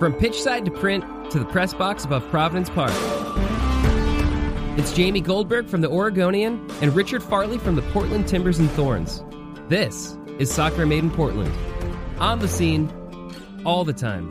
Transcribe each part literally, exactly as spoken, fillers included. From pitch side to print to the press box above Providence Park, it's Jamie Goldberg from the Oregonian and Richard Farley from the Portland Timbers and Thorns. This is Soccer Made in Portland. On the scene, all the time.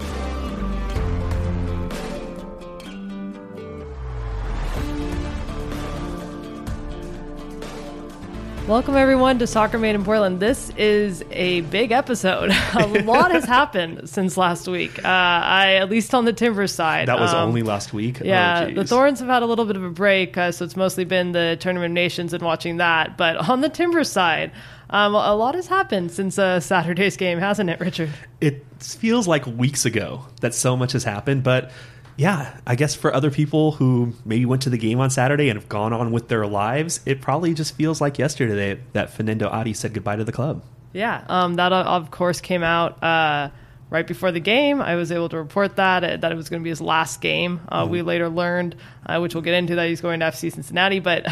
Welcome, everyone, to Soccer Made in Portland. This is a big episode. A lot has happened since last week, uh, I at least on the Timbers side. That was um, only last week? Yeah, oh, the Thorns have had a little bit of a break, uh, so it's mostly been the Tournament of Nations and watching that. But on the Timbers side, um, a lot has happened since uh, Saturday's game, hasn't it, Richard? It feels like weeks ago that so much has happened, but... yeah, I guess for other people who maybe went to the game on Saturday and have gone on with their lives, it probably just feels like yesterday that Fanendo Adi said goodbye to the club. Yeah, um, that of course came out uh, right before the game. I was able to report that, that it was going to be his last game. Uh, mm. We later learned, uh, which we'll get into, that he's going to F C Cincinnati. But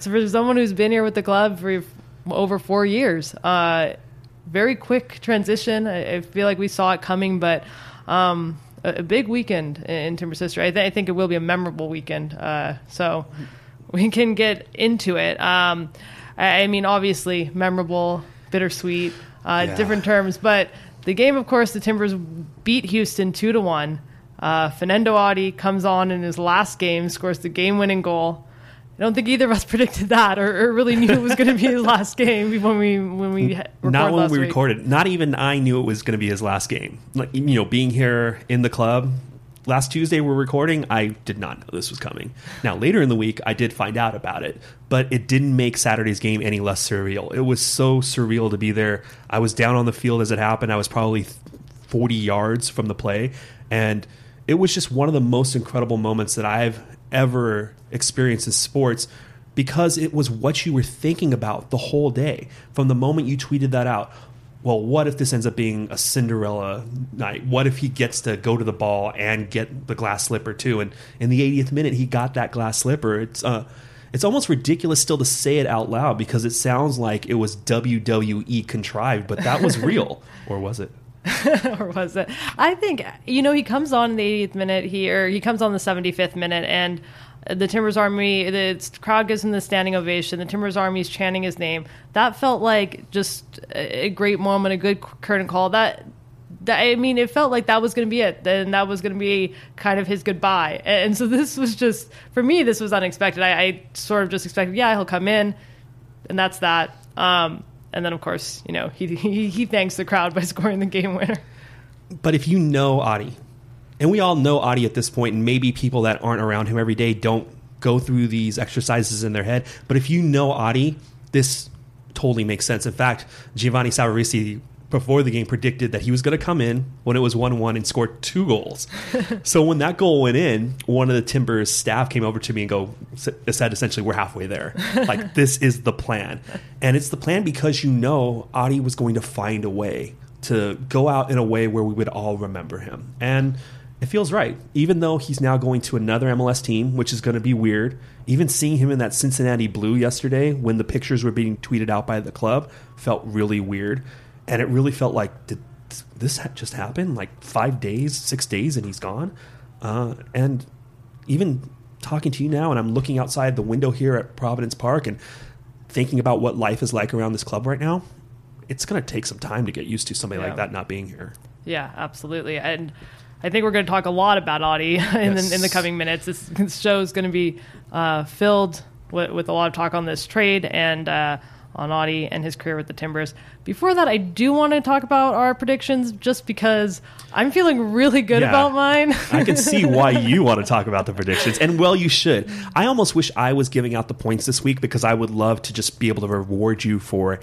for someone who's been here with the club for over four years, uh, very quick transition. I, I feel like we saw it coming, but... Um, a big weekend in Timbers history. I, th- I think it will be a memorable weekend. Uh, so we can get into it. Um, I, I mean, obviously, memorable, bittersweet, uh, yeah. different terms. But the game, of course, the Timbers beat Houston two to one. Uh, Fanendo Adi comes on in his last game, scores the game-winning goal. I don't think either of us predicted that, or, or really knew it was going to be his last game when we when we not when we week. recorded. Not even I knew it was going to be his last game. Like, you know, being here in the club last Tuesday, we're recording. I did not know this was coming. Now later in the week, I did find out about it, but it didn't make Saturday's game any less surreal. It was so surreal to be there. I was down on the field as it happened. I was probably forty yards from the play, and it was just one of the most incredible moments that I've ever experienced in sports, because it was what you were thinking about the whole day from the moment you tweeted that out. Well, what if this ends up being a Cinderella night? What if he gets to go to the ball and get the glass slipper too? And in the eightieth minute, he got that glass slipper. It's uh, it's almost ridiculous still to say it out loud, because it sounds like it was W W E contrived, but that was real. Or was it? Or was it? I think, you know, he comes on in the eightieth minute here. He comes on the seventy-fifth minute, and the Timbers Army, the crowd gives him the standing ovation. The Timbers Army is chanting his name. That felt like just a great moment, a good curtain call. That, that I mean, it felt like that was going to be it, and that was going to be kind of his goodbye. And so this was just, for me, this was unexpected. I, I sort of just expected, yeah, he'll come in, and that's that. Um, And then, of course, you know, he, he he thanks the crowd by scoring the game winner. But if you know Adi, and we all know Adi at this point, and maybe people that aren't around him every day don't go through these exercises in their head, but if you know Adi, this totally makes sense. In fact, Giovanni Savarese, before the game, predicted that he was going to come in when it was one one and score two goals. So when that goal went in, one of the Timbers staff came over to me and go said, essentially, we're halfway there. Like, this is the plan. And it's the plan because you know Adi was going to find a way to go out in a way where we would all remember him. And it feels right. Even though he's now going to another M L S team, which is going to be weird, even seeing him in that Cincinnati blue yesterday when the pictures were being tweeted out by the club felt really weird. And it really felt like, did this just happen? Like five days, six days, and he's gone? Uh, and even talking to you now, and I'm looking outside the window here at Providence Park and thinking about what life is like around this club right now, it's going to take some time to get used to somebody yeah. like that not being here. Yeah, absolutely. And I think we're going to talk a lot about Adi in, yes. the, in the coming minutes. This, this show is going to be uh, filled with, with a lot of talk on this trade and... Uh, on Adi and his career with the Timbers. Before that, I do want to talk about our predictions, just because I'm feeling really good yeah, about mine. I can see why you want to talk about the predictions, and well, you should. I almost wish I was giving out the points this week, because I would love to just be able to reward you for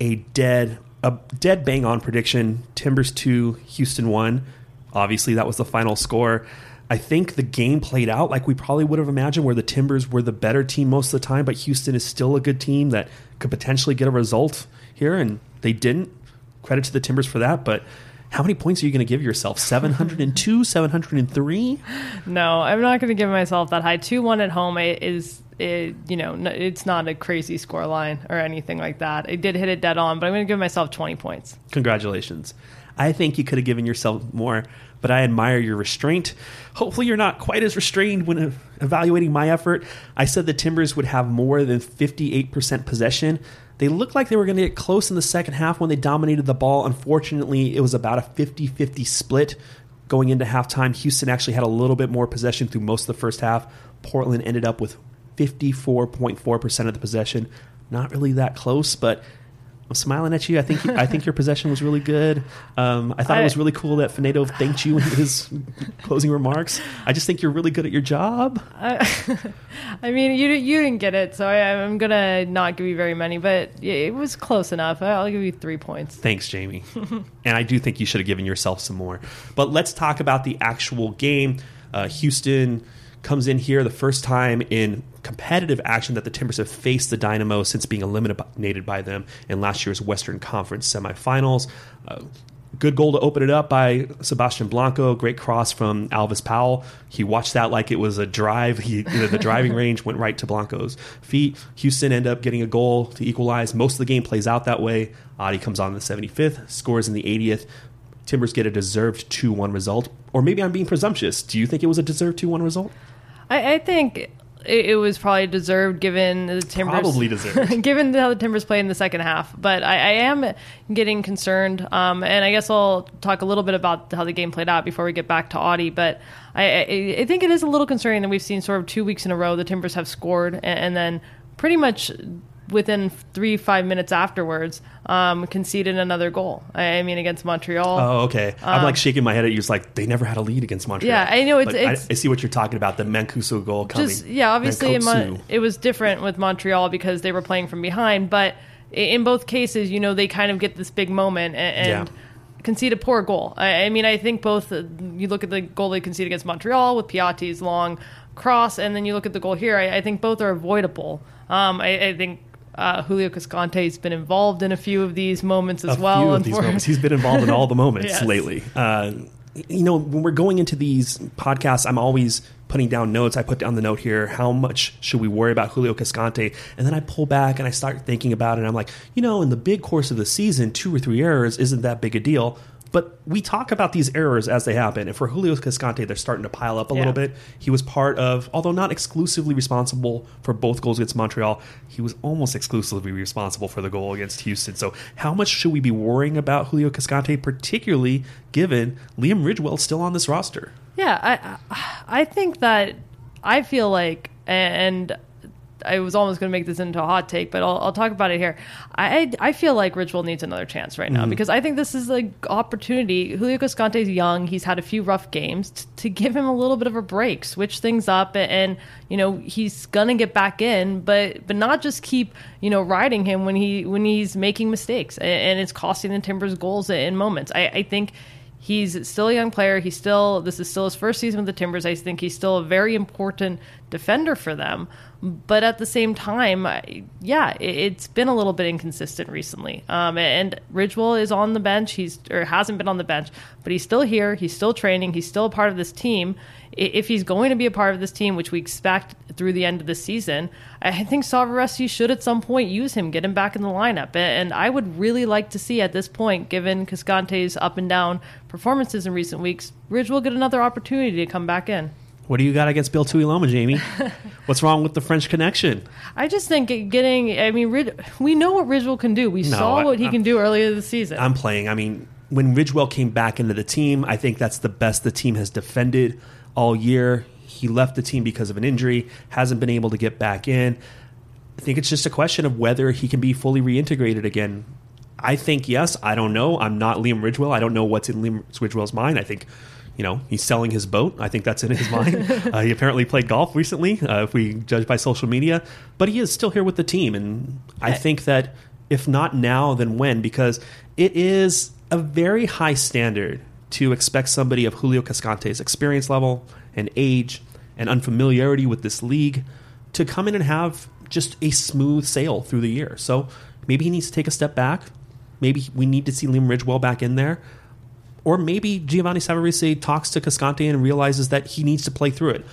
a dead a dead bang on prediction. Timbers two, Houston one. Obviously, that was the final score. I think the game played out like we probably would have imagined, where the Timbers were the better team most of the time, but Houston is still a good team that could potentially get a result here, and they didn't. Credit to the Timbers for that, but how many points are you going to give yourself? seven hundred two, seven hundred three? No, I'm not going to give myself that high. two one at home is... It, you know, it's not a crazy score line or anything like that. I did hit it dead on, but I'm going to give myself twenty points. Congratulations. I think you could have given yourself more, but I admire your restraint. Hopefully you're not quite as restrained when evaluating my effort. I said the Timbers would have more than fifty-eight percent possession. They looked like they were going to get close in the second half when they dominated the ball. Unfortunately, it was about a fifty-fifty split going into halftime. Houston actually had a little bit more possession through most of the first half. Portland ended up with fifty-four point four percent of the possession. Not really that close, but I'm smiling at you. I think I think your possession was really good. Um, I thought I, it was really cool that Fanendo thanked you in his closing remarks. I just think you're really good at your job. I, I mean, you you didn't get it, so I, I'm going to not give you very many, but it was close enough. I'll give you three points. Thanks, Jamie. And I do think you should have given yourself some more. But let's talk about the actual game. Uh, Houston comes in here the first time in competitive action that the Timbers have faced the Dynamo since being eliminated by them in last year's Western Conference semifinals. Uh, good goal to open it up by Sebastian Blanco. Great cross from Alvis Powell. He watched that like it was a drive. He, you know, the driving range went right to Blanco's feet. Houston end up getting a goal to equalize. Most of the game plays out that way. Adi comes on in the seventy-fifth, scores in the eightieth. Timbers get a deserved two one result. Or maybe I'm being presumptuous. Do you think it was a deserved two one result? I, I think it, it was probably deserved given the Timbers. Probably deserved. Given how the Timbers played in the second half. But I, I am getting concerned. Um, and I guess I'll talk a little bit about how the game played out before we get back to Audi. But I, I, I think it is a little concerning that we've seen sort of two weeks in a row the Timbers have scored. And, and then pretty much within three, five minutes afterwards, um, conceded another goal. I, I mean, against Montreal. Oh, okay. I'm um, like shaking my head at you. It's like, they never had a lead against Montreal. Yeah, I know. It's, it's I, I see what you're talking about, the Mancuso goal coming. Just, yeah, obviously in Mon- it was different with Montreal because they were playing from behind, but in both cases, you know, they kind of get this big moment and, and yeah. concede a poor goal. I, I mean, I think both, you look at the goal they conceded against Montreal with Piatti's long cross, and then you look at the goal here, I, I think both are avoidable. Um, I, I think Uh, Julio Cascante has been involved in a few of these moments as a well. A few of these moments. He's been involved in all the moments yes. lately. Uh, you know, when we're going into these podcasts, I'm always putting down notes. I put down the note here, how much should we worry about Julio Cascante? And then I pull back and I start thinking about it. And I'm like, you know, in the big course of the season, two or three errors isn't that big a deal. But we talk about these errors as they happen. And for Julio Cascante, they're starting to pile up a yeah. little bit. He was part of, although not exclusively responsible for both goals against Montreal, he was almost exclusively responsible for the goal against Houston. So how much should we be worrying about Julio Cascante, particularly given Liam Ridgewell still on this roster? Yeah, I, I think that I feel like, and I was almost going to make this into a hot take, but I'll, I'll talk about it here. I I feel like Ridgewell needs another chance right now mm-hmm. because I think this is an opportunity. Julio Cascante's young. He's had a few rough games t- to give him a little bit of a break, switch things up, and, and you know, he's going to get back in, but but not just keep, you know, riding him when he when he's making mistakes and, and it's costing the Timbers goals in moments. I, I think he's still a young player. He's still this is still his first season with the Timbers. I think he's still a very important defender for them. But at the same time, yeah, it's been a little bit inconsistent recently. Um, and Ridgewell is on the bench. He's or hasn't been on the bench, but he's still here. He's still training. He's still a part of this team. If he's going to be a part of this team, which we expect through the end of the season, I think Savarese should at some point use him, get him back in the lineup. And I would really like to see at this point, given Cascante's up and down performances in recent weeks, Ridgewell get another opportunity to come back in. What do you got against Bill Tuiloma, Jamie? What's wrong with the French connection? I just think getting, I mean, Rid, we know what Ridgewell can do. We no, saw what I, he I'm, can do earlier this season. I'm playing. I mean, when Ridgewell came back into the team, I think that's the best the team has defended all year. He left the team because of an injury, hasn't been able to get back in. I think it's just a question of whether he can be fully reintegrated again. I think yes. I don't know. I'm not Liam Ridgewell. I don't know what's in Liam Ridgewell's mind. I think, you know, he's selling his boat. I think that's in his mind. uh, he apparently played golf recently, uh, if we judge by social media. But he is still here with the team. And I think that if not now, then when? Because it is a very high standard to expect somebody of Julio Cascante's experience level and age and unfamiliarity with this league to come in and have just a smooth sail through the year. So maybe he needs to take a step back. Maybe we need to see Liam Ridgewell back in there. Or maybe Giovanni Savarese talks to Cascante and realizes that he needs to play through it.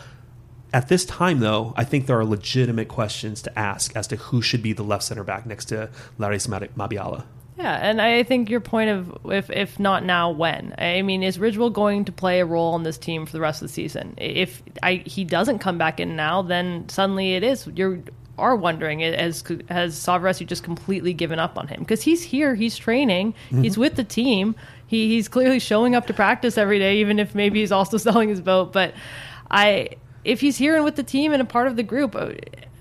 At this time, though, I think there are legitimate questions to ask as to who should be the left center back next to Larrys Mabiala. Yeah, and I think your point of if if not now, when? I mean, is Ridgewell going to play a role on this team for the rest of the season? If I, he doesn't come back in now, then suddenly it is. You're are wondering, has, has Savarese just completely given up on him? Because he's here, he's training, mm-hmm. he's with the team, he, he's clearly showing up to practice every day, even if maybe he's also selling his boat. But I, if he's here and with the team and a part of the group,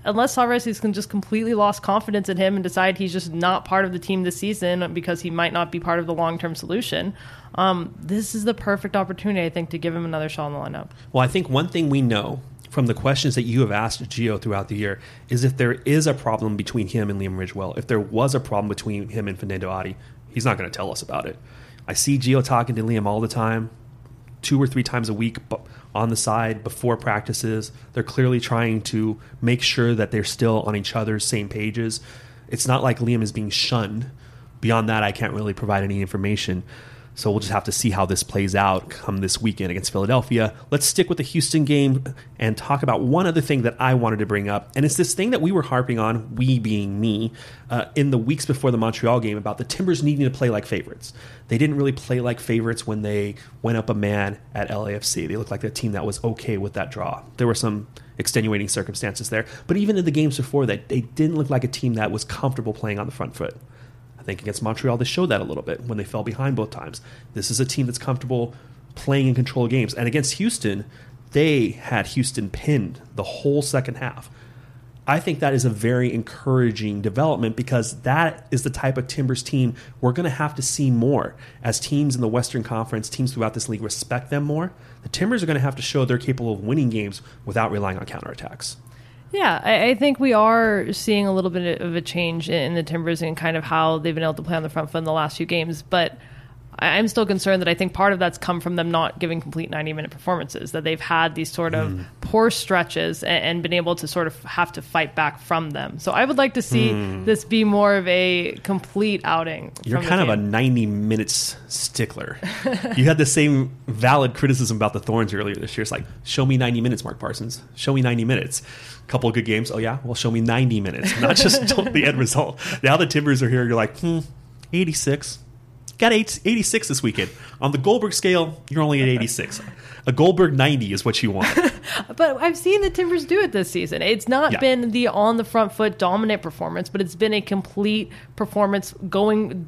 unless Savarese's can just completely lost confidence in him and decide he's just not part of the team this season because he might not be part of the long-term solution, um, this is the perfect opportunity, I think, to give him another shot in the lineup. Well, I think one thing we know from the questions that you have asked Gio throughout the year is if there is a problem between him and Liam Ridgewell, if there was a problem between him and Fanendo Adi, he's not going to tell us about it. I see Gio talking to Liam all the time, two or three times a week on the side before practices. They're clearly trying to make sure that they're still on each other's same pages. It's not like Liam is being shunned. Beyond that, I can't really provide any information. So we'll just have to see how this plays out come this weekend against Philadelphia. Let's stick with the Houston game and talk about one other thing that I wanted to bring up. And it's this thing that we were harping on, we being me, uh, in the weeks before the Montreal game about the Timbers needing to play like favorites. They didn't really play like favorites when they went up a man at L A F C. They looked like a team that was okay with that draw. There were some extenuating circumstances there. But even in the games before that, they didn't look like a team that was comfortable playing on the front foot. I think against Montreal, they showed that a little bit when they fell behind both times. This is a team that's comfortable playing in control of games. And against Houston, they had Houston pinned the whole second half. I think that is a very encouraging development because that is the type of Timbers team we're going to have to see more. As teams in the Western Conference, teams throughout this league respect them more, the Timbers are going to have to show they're capable of winning games without relying on counterattacks. Yeah, I, I think we are seeing a little bit of a change in, in the Timbers and kind of how they've been able to play on the front foot in the last few games. But I, I'm still concerned that I think part of that's come from them not giving complete ninety-minute performances, that they've had these sort of mm. poor stretches and, and been able to sort of have to fight back from them. So I would like to see mm. this be more of a complete outing. You're kind of a ninety minutes stickler. You had the same valid criticism about the Thorns earlier this year. It's like, show me ninety minutes, Mark Parsons. Show me ninety minutes. Couple of good games. Oh, yeah? Well, show me ninety minutes, not just the end result. Now the Timbers are here. You're like, hmm, eighty-six. Got eighty-six this weekend. On the Goldberg scale, you're only at eighty-six. A Goldberg ninety is what you want. But I've seen the Timbers do it this season. It's not yeah. been the on-the-front-foot dominant performance, but it's been a complete performance going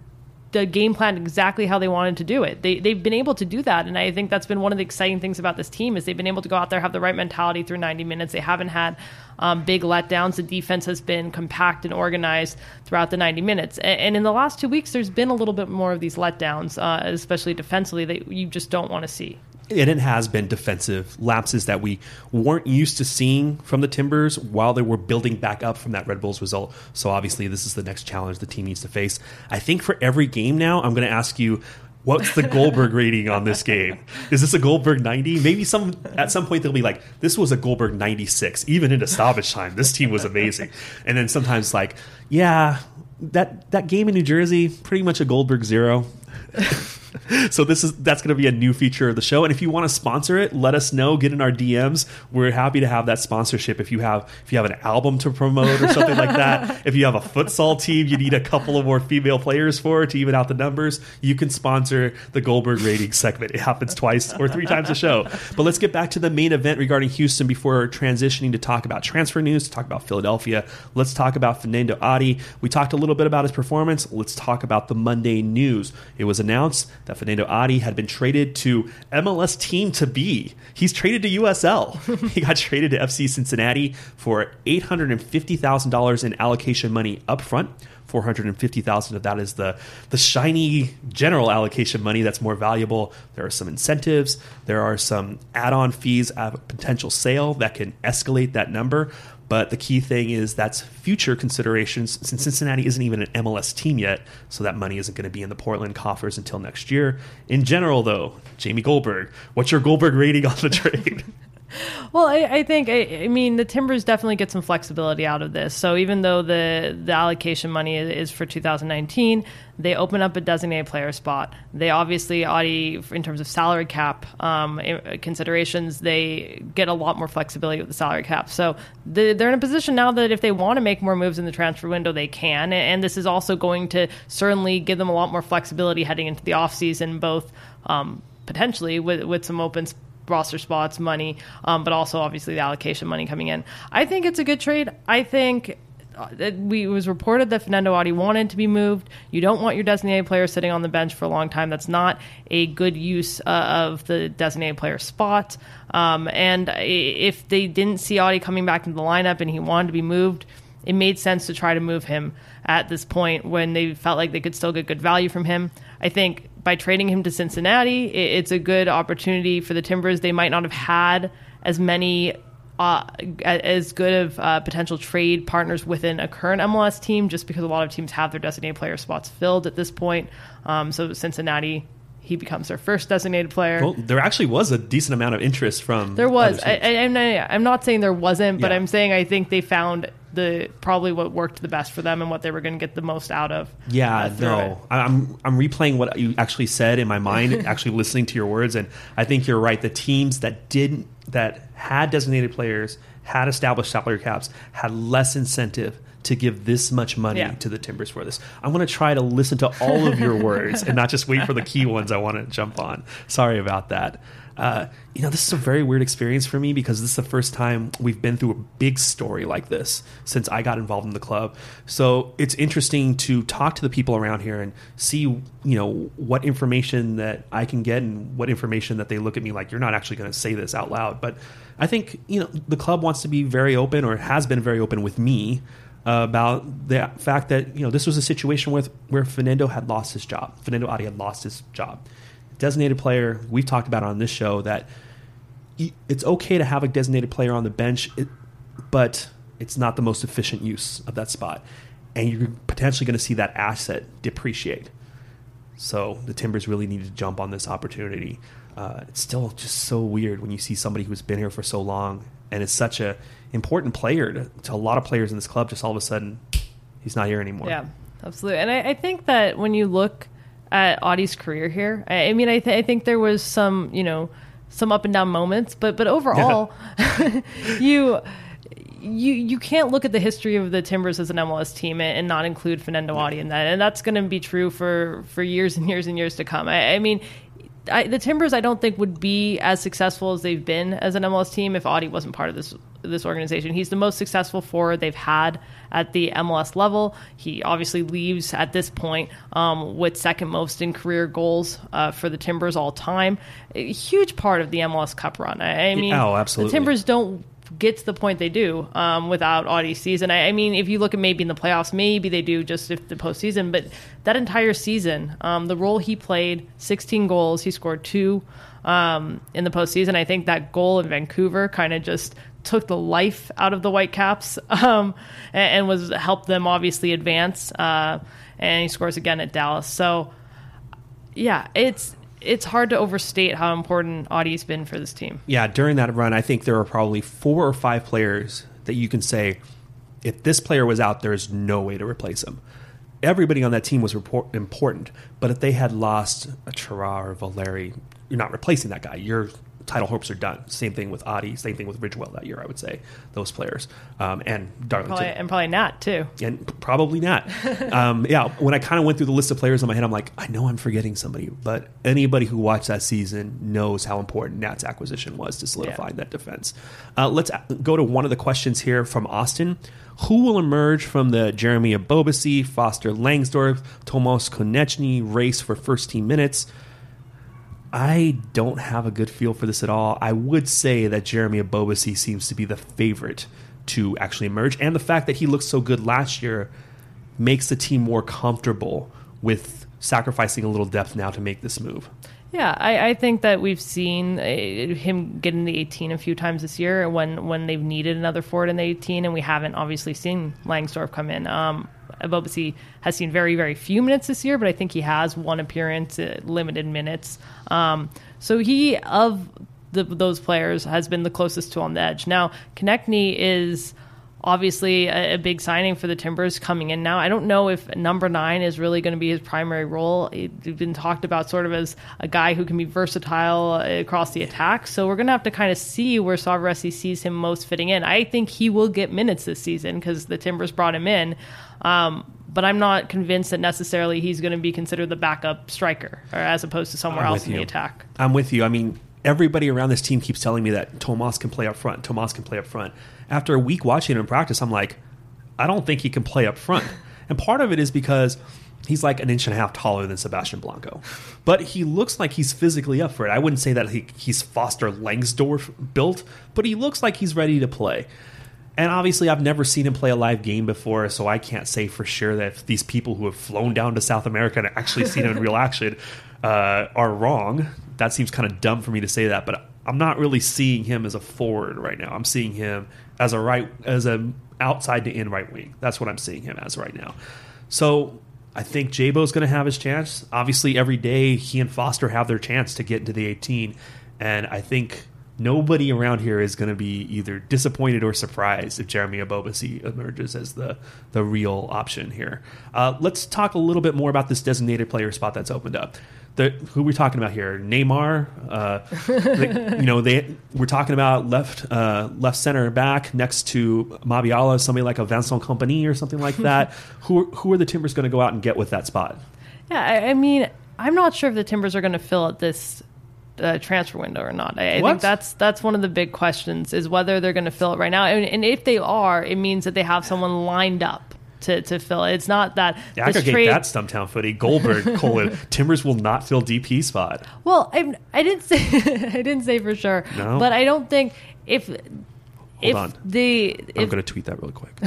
the game plan exactly how they wanted to do it. They, they've been able to do that, and I think that's been one of the exciting things about this team is they've been able to go out there, have the right mentality through ninety minutes. They haven't had um, big letdowns. The defense has been compact and organized throughout the ninety minutes. And, and in the last two weeks, there's been a little bit more of these letdowns, uh, especially defensively, that you just don't want to see. And it has been defensive lapses that we weren't used to seeing from the Timbers while they were building back up from that Red Bulls result. So obviously this is the next challenge the team needs to face. I think for every game now, I'm going to ask you, what's the Goldberg rating on this game? Is this a Goldberg ninety? Maybe some at some point they'll be like, this was a Goldberg ninety-six. Even into stoppage time, this team was amazing. And then sometimes like, yeah, that, that game in New Jersey, pretty much a Goldberg zero. So this is that's going to be a new feature of the show. And if you want to sponsor it, let us know. Get in our D Ms. We're happy to have that sponsorship. If you have if you have an album to promote or something like that, if you have a futsal team you need a couple of more female players for to even out the numbers, you can sponsor the Goldberg rating segment. It happens twice or three times a show. But let's get back to the main event regarding Houston before transitioning to talk about transfer news, to talk about Philadelphia. Let's talk about Fanendo Adi. We talked a little bit about his performance. Let's talk about the Monday news. It was announced that Fanendo Adi had been traded to M L S team to be. He's traded to U S L. He got traded to F C Cincinnati for eight hundred fifty thousand dollars in allocation money up front, four hundred fifty thousand dollars of that is the, the shiny general allocation money that's more valuable. There are some incentives. There are some add-on fees at a potential sale that can escalate that number. But the key thing is that's future considerations, since Cincinnati isn't even an M L S team yet, so that money isn't going to be in the Portland coffers until next year. In general, though, Jamie Goldberg, what's your Goldberg rating on the trade? Well, I, I think, I, I mean, the Timbers definitely get some flexibility out of this. So even though the, the allocation money is for two thousand nineteen, they open up a designated player spot. They obviously, Adi, in terms of salary cap um, considerations, they get a lot more flexibility with the salary cap. So they're in a position now that if they want to make more moves in the transfer window, they can. And this is also going to certainly give them a lot more flexibility heading into the offseason, both um, potentially with, with some open spots, roster spots, money, um, but also obviously the allocation money coming in. I think it's a good trade. I think it, we, it was reported that Fanendo Adi wanted to be moved. You don't want your designated player sitting on the bench for a long time. That's not a good use uh, of the designated player spot. Um, and if they didn't see Adi coming back into the lineup and he wanted to be moved, it made sense to try to move him at this point when they felt like they could still get good value from him. I think by trading him to Cincinnati, it's a good opportunity for the Timbers. They might not have had as many, uh, as good of uh, potential trade partners within a current M L S team, just because a lot of teams have their designated player spots filled at this point. Um, so Cincinnati, he becomes their first designated player. Well, there actually was a decent amount of interest from. There was. I, I, I'm, not, I'm not saying there wasn't, but yeah. I'm saying I think they found the probably what worked the best for them and what they were going to get the most out of. Yeah, uh, no, it. I'm I'm replaying what you actually said in my mind, actually listening to your words, and I think you're right. The teams that didn't, that had designated players, had established salary caps, had less incentive to give this much money yeah. to the Timbers for this. I'm going to try to listen to all of your words and not just wait for the key ones I want to jump on. Sorry about that. Uh, you know, this is a very weird experience for me because this is the first time we've been through a big story like this since I got involved in the club. So it's interesting to talk to the people around here and see, you know, what information that I can get and what information that they look at me like, you're not actually going to say this out loud. But I think, you know, the club wants to be very open, or has been very open with me, Uh, about the fact that, you know, this was a situation with where Fanendo had lost his job. Fanendo Adi had lost his job. Designated player, we've talked about on this show that it's okay to have a designated player on the bench, it, but it's not the most efficient use of that spot. And you're potentially going to see that asset depreciate. So the Timbers really need to jump on this opportunity. Uh, it's still just so weird when you see somebody who's been here for so long and is such a important player to, to a lot of players in this club, just all of a sudden he's not here anymore. Yeah, absolutely. And I, I think that when you look at Adi's career here, I, I mean, I, th- I think there was some, you know, some up and down moments, but but overall, yeah. you you you can't look at the history of the Timbers as an M L S team and, and not include Fanendo Adi in that, and that's going to be true for for years and years and years to come. I, I mean. I, the Timbers, I don't think, would be as successful as they've been as an M L S team if Adi wasn't part of this this organization. He's the most successful forward they've had at the M L S level. He obviously leaves at this point um, with second most in career goals uh, for the Timbers all time. A huge part of the M L S Cup run. I, I mean, oh, absolutely. The Timbers don't get to the point they do um, without Adi's season. I, I mean, if you look at maybe in the playoffs, maybe they do just if the postseason, but that entire season, um, the role he played, sixteen goals, he scored two um, in the postseason. I think that goal in Vancouver kind of just took the life out of the Whitecaps um, and, and was helped them obviously advance. Uh, and he scores again at Dallas. So yeah, it's, it's hard to overstate how important Adi's been for this team. Yeah, during that run, I think there are probably four or five players that you can say, if this player was out, there is no way to replace him. Everybody on that team was report- important, but if they had lost a Chara or Valeri, you're not replacing that guy. Your title hopes are done. Same thing with Adi, same thing with Ridgewell that year, I would say, those players. Um, and Darlington. Probably, and probably Nat, too. And probably Nat. um, yeah, when I kind of went through the list of players in my head, I'm like, I know I'm forgetting somebody, but anybody who watched that season knows how important Nat's acquisition was to solidifying yeah. that defense. Uh, let's go to one of the questions here from Austin. Who will emerge from the Jeremy Ebobisse, Foster Langsdorf, Tomás Conechny race for first team minutes? I don't have a good feel for this at all. I would say that Jeremy Ebobisse seems to be the favorite to actually emerge. And the fact that he looked so good last year makes the team more comfortable with sacrificing a little depth now to make this move. Yeah, I, I think that we've seen uh, him get in the eighteen a few times this year when, when they've needed another forward in the eighteen, and we haven't obviously seen Langsdorf come in. Um, Ebobisse has seen very, very few minutes this year, but I think he has one appearance, uh, limited minutes. Um, so he, of the, those players, has been the closest to on the edge. Now, Konechny is obviously a, a big signing for the Timbers coming in now. I don't know if number nine is really going to be his primary role. He's been talked about sort of as a guy who can be versatile across the attack. So we're going to have to kind of see where Savarese sees him most fitting in. I think he will get minutes this season because the Timbers brought him in. Um, but I'm not convinced that necessarily he's going to be considered the backup striker or as opposed to somewhere I'm else in you. the attack. I'm with you. I mean, everybody around this team keeps telling me that Tomás can play up front. Tomás can play up front. After a week watching him in practice, I'm like, I don't think he can play up front. And part of it is because he's like an inch and a half taller than Sebastian Blanco. But he looks like he's physically up for it. I wouldn't say that he, he's Foster Langsdorf built, but he looks like he's ready to play. And obviously, I've never seen him play a live game before, so I can't say for sure that if these people who have flown down to South America and actually seen him in real action uh, are wrong. That seems kind of dumb for me to say that, but I'm not really seeing him as a forward right now. I'm seeing him as a right, as an outside to in right wing. That's what I'm seeing him as right now. So I think Jabo's going to have his chance. Obviously, every day he and Foster have their chance to get into the eighteen, and I think nobody around here is going to be either disappointed or surprised if Jeremy Ebobisse emerges as the, the real option here. Uh, let's talk a little bit more about this designated player spot that's opened up. The, who are we talking about here? Neymar. Uh, the, you know, they we're talking about left uh, left center back next to Mabiala, somebody like a Vincent Kompany or something like that. who who are the Timbers going to go out and get with that spot? Yeah, I, I mean, I'm not sure if the Timbers are going to fill at this Uh, transfer window or not. I, I think that's that's one of the big questions is whether they're going to fill it right now. And, and if they are, it means that they have someone lined up to, to fill it. It's not that yeah, I could get that Stumptown footy Goldberg colon Timbers will not fill D P spot. Well, I I didn't say I didn't say for sure, no. But I don't think if Hold if on. the if, I'm going to tweet that really quick.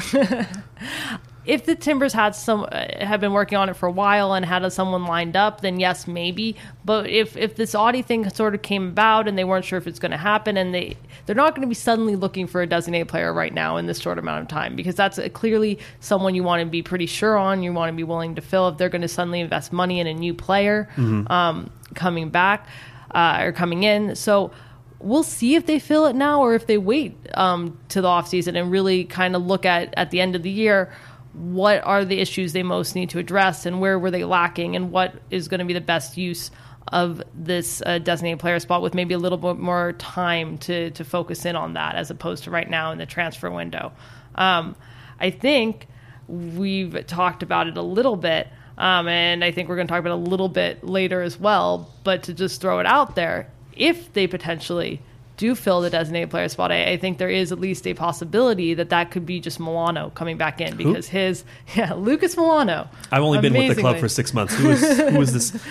If the Timbers had some uh, have been working on it for a while and had someone lined up, then yes, maybe. But if, if this Adi thing sort of came about and they weren't sure if it's going to happen, and they, they're not going to be suddenly looking for a designated player right now in this short amount of time, because that's a, clearly someone you want to be pretty sure on, you want to be willing to fill if they're going to suddenly invest money in a new player mm-hmm. um, coming back uh, or coming in. So we'll see if they fill it now or if they wait um, to the offseason and really kind of look at at the end of the year, what are the issues they most need to address and where were they lacking and what is going to be the best use of this uh, designated player spot with maybe a little bit more time to to focus in on that as opposed to right now in the transfer window. Um, I think we've talked about it a little bit, um, and I think we're going to talk about it a little bit later as well, but to just throw it out there, if they potentially do fill the designated player spot, I, I think there is at least a possibility that that could be just Melano coming back in because Who? his yeah Lucas Melano. I've only amazingly. been with the club for six months. Who is who is this?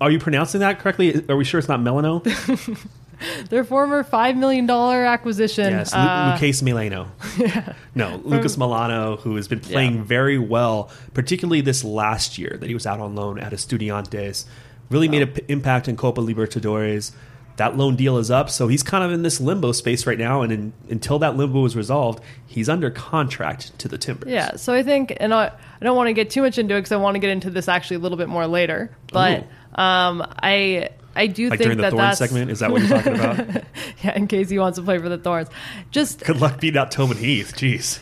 Are you pronouncing that correctly? Are we sure it's not Melano? Their former five million dollar acquisition. Yes, uh, Lucas Melano. Yeah. No, Lucas From, Melano, who has been playing yeah. very well, particularly this last year that he was out on loan at Estudiantes. Really wow. made an p- impact in Copa Libertadores. That loan deal is up, so he's kind of in this limbo space right now, and in, until that limbo is resolved, he's under contract to the Timbers. Yeah, so I think, and I, I don't want to get too much into it because I want to get into this actually a little bit more later, but um, I I do like think that that's... Like during the Thorns segment? Is that what you're talking about? Yeah, in case he wants to play for the Thorns. Just Good luck beating out Tobin Heath, jeez.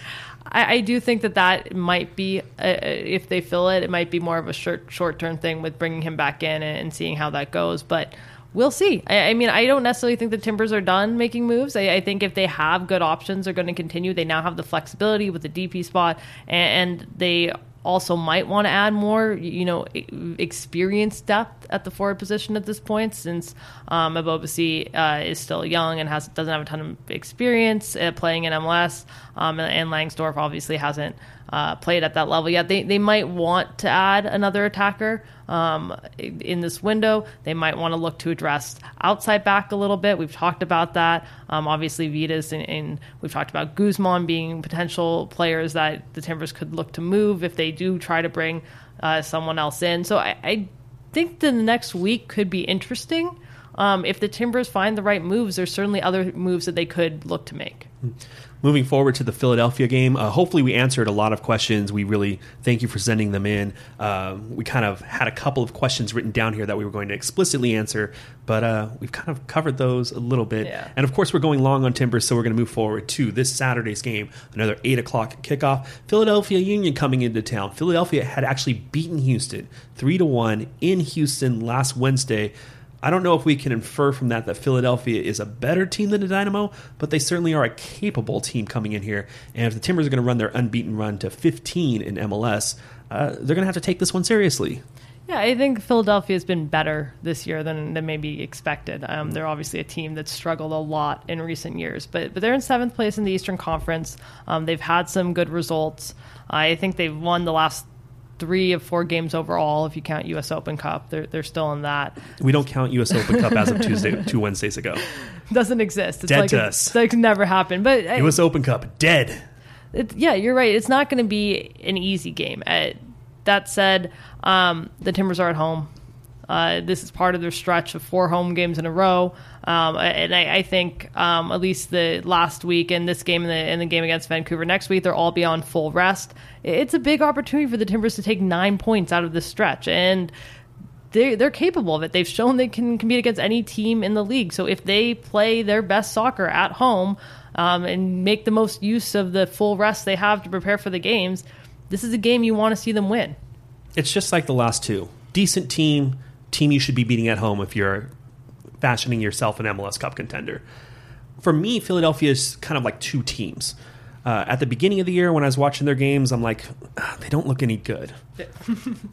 I, I do think that that might be, uh, if they fill it, it might be more of a short, short-term thing with bringing him back in and, and seeing how that goes, but we'll see. I, I mean, I don't necessarily think the Timbers are done making moves. I, I think if they have good options, they're going to continue. They now have the flexibility with the D P spot, and, and they also might want to add more, you know, experience depth at the forward position at this point, since um, Ebobisse uh, is still young and has doesn't have a ton of experience uh, playing in M L S, um, and, and Langsdorf obviously hasn't uh, played at that level yet. They they might want to add another attacker um, in this window. They might want to look to address outside back a little bit. We've talked about that. Um, obviously, Vitas and, and we've talked about Guzman being potential players that the Timbers could look to move if they do try to bring uh, someone else in. So I, I think the next week could be interesting. Um, if the Timbers find the right moves, there's certainly other moves that they could look to make. Moving forward to the Philadelphia game, uh, hopefully we answered a lot of questions. We really thank you for sending them in. Uh, we kind of had a couple of questions written down here that we were going to explicitly answer, but uh, we've kind of covered those a little bit. Yeah. And, of course, we're going long on Timbers, so we're going to move forward to this Saturday's game, another eight o'clock kickoff. Philadelphia Union coming into town. Philadelphia had actually beaten Houston three to one in Houston last Wednesday. I don't know if we can infer from that that Philadelphia is a better team than the Dynamo, but they certainly are a capable team coming in here. And if the Timbers are going to run their unbeaten run to fifteen in M L S, uh, they're going to have to take this one seriously. Yeah, I think Philadelphia has been better this year than, than maybe expected. Um, they're obviously a team that's struggled a lot in recent years, but but they're in seventh place in the Eastern Conference. Um, they've had some good results. I think they've won the last three of four games overall, if you count U S Open Cup. They're they're still in that. We don't count U S Open Cup as of Tuesday, two Wednesdays ago. Doesn't exist. It's dead like to us. It's like never happened. But U S I, Open Cup, dead. It, yeah, you're right. It's not going to be an easy game. Uh, that said, um, the Timbers are at home. Uh, this is part of their stretch of four home games in a row. Um, and I, I think um, at least the last week and this game and the, and the game against Vancouver next week, they'll all be on full rest. It's a big opportunity for the Timbers to take nine points out of this stretch. And they, they're capable of it. They've shown they can compete against any team in the league. So if they play their best soccer at home um, and make the most use of the full rest they have to prepare for the games, this is a game you want to see them win. It's just like the last two. Decent team. Team you should be beating at home if you're fashioning yourself an M L S Cup contender. For me, Philadelphia is kind of like two teams. Uh, at the beginning of the year, when I was watching their games, I'm like, they don't look any good.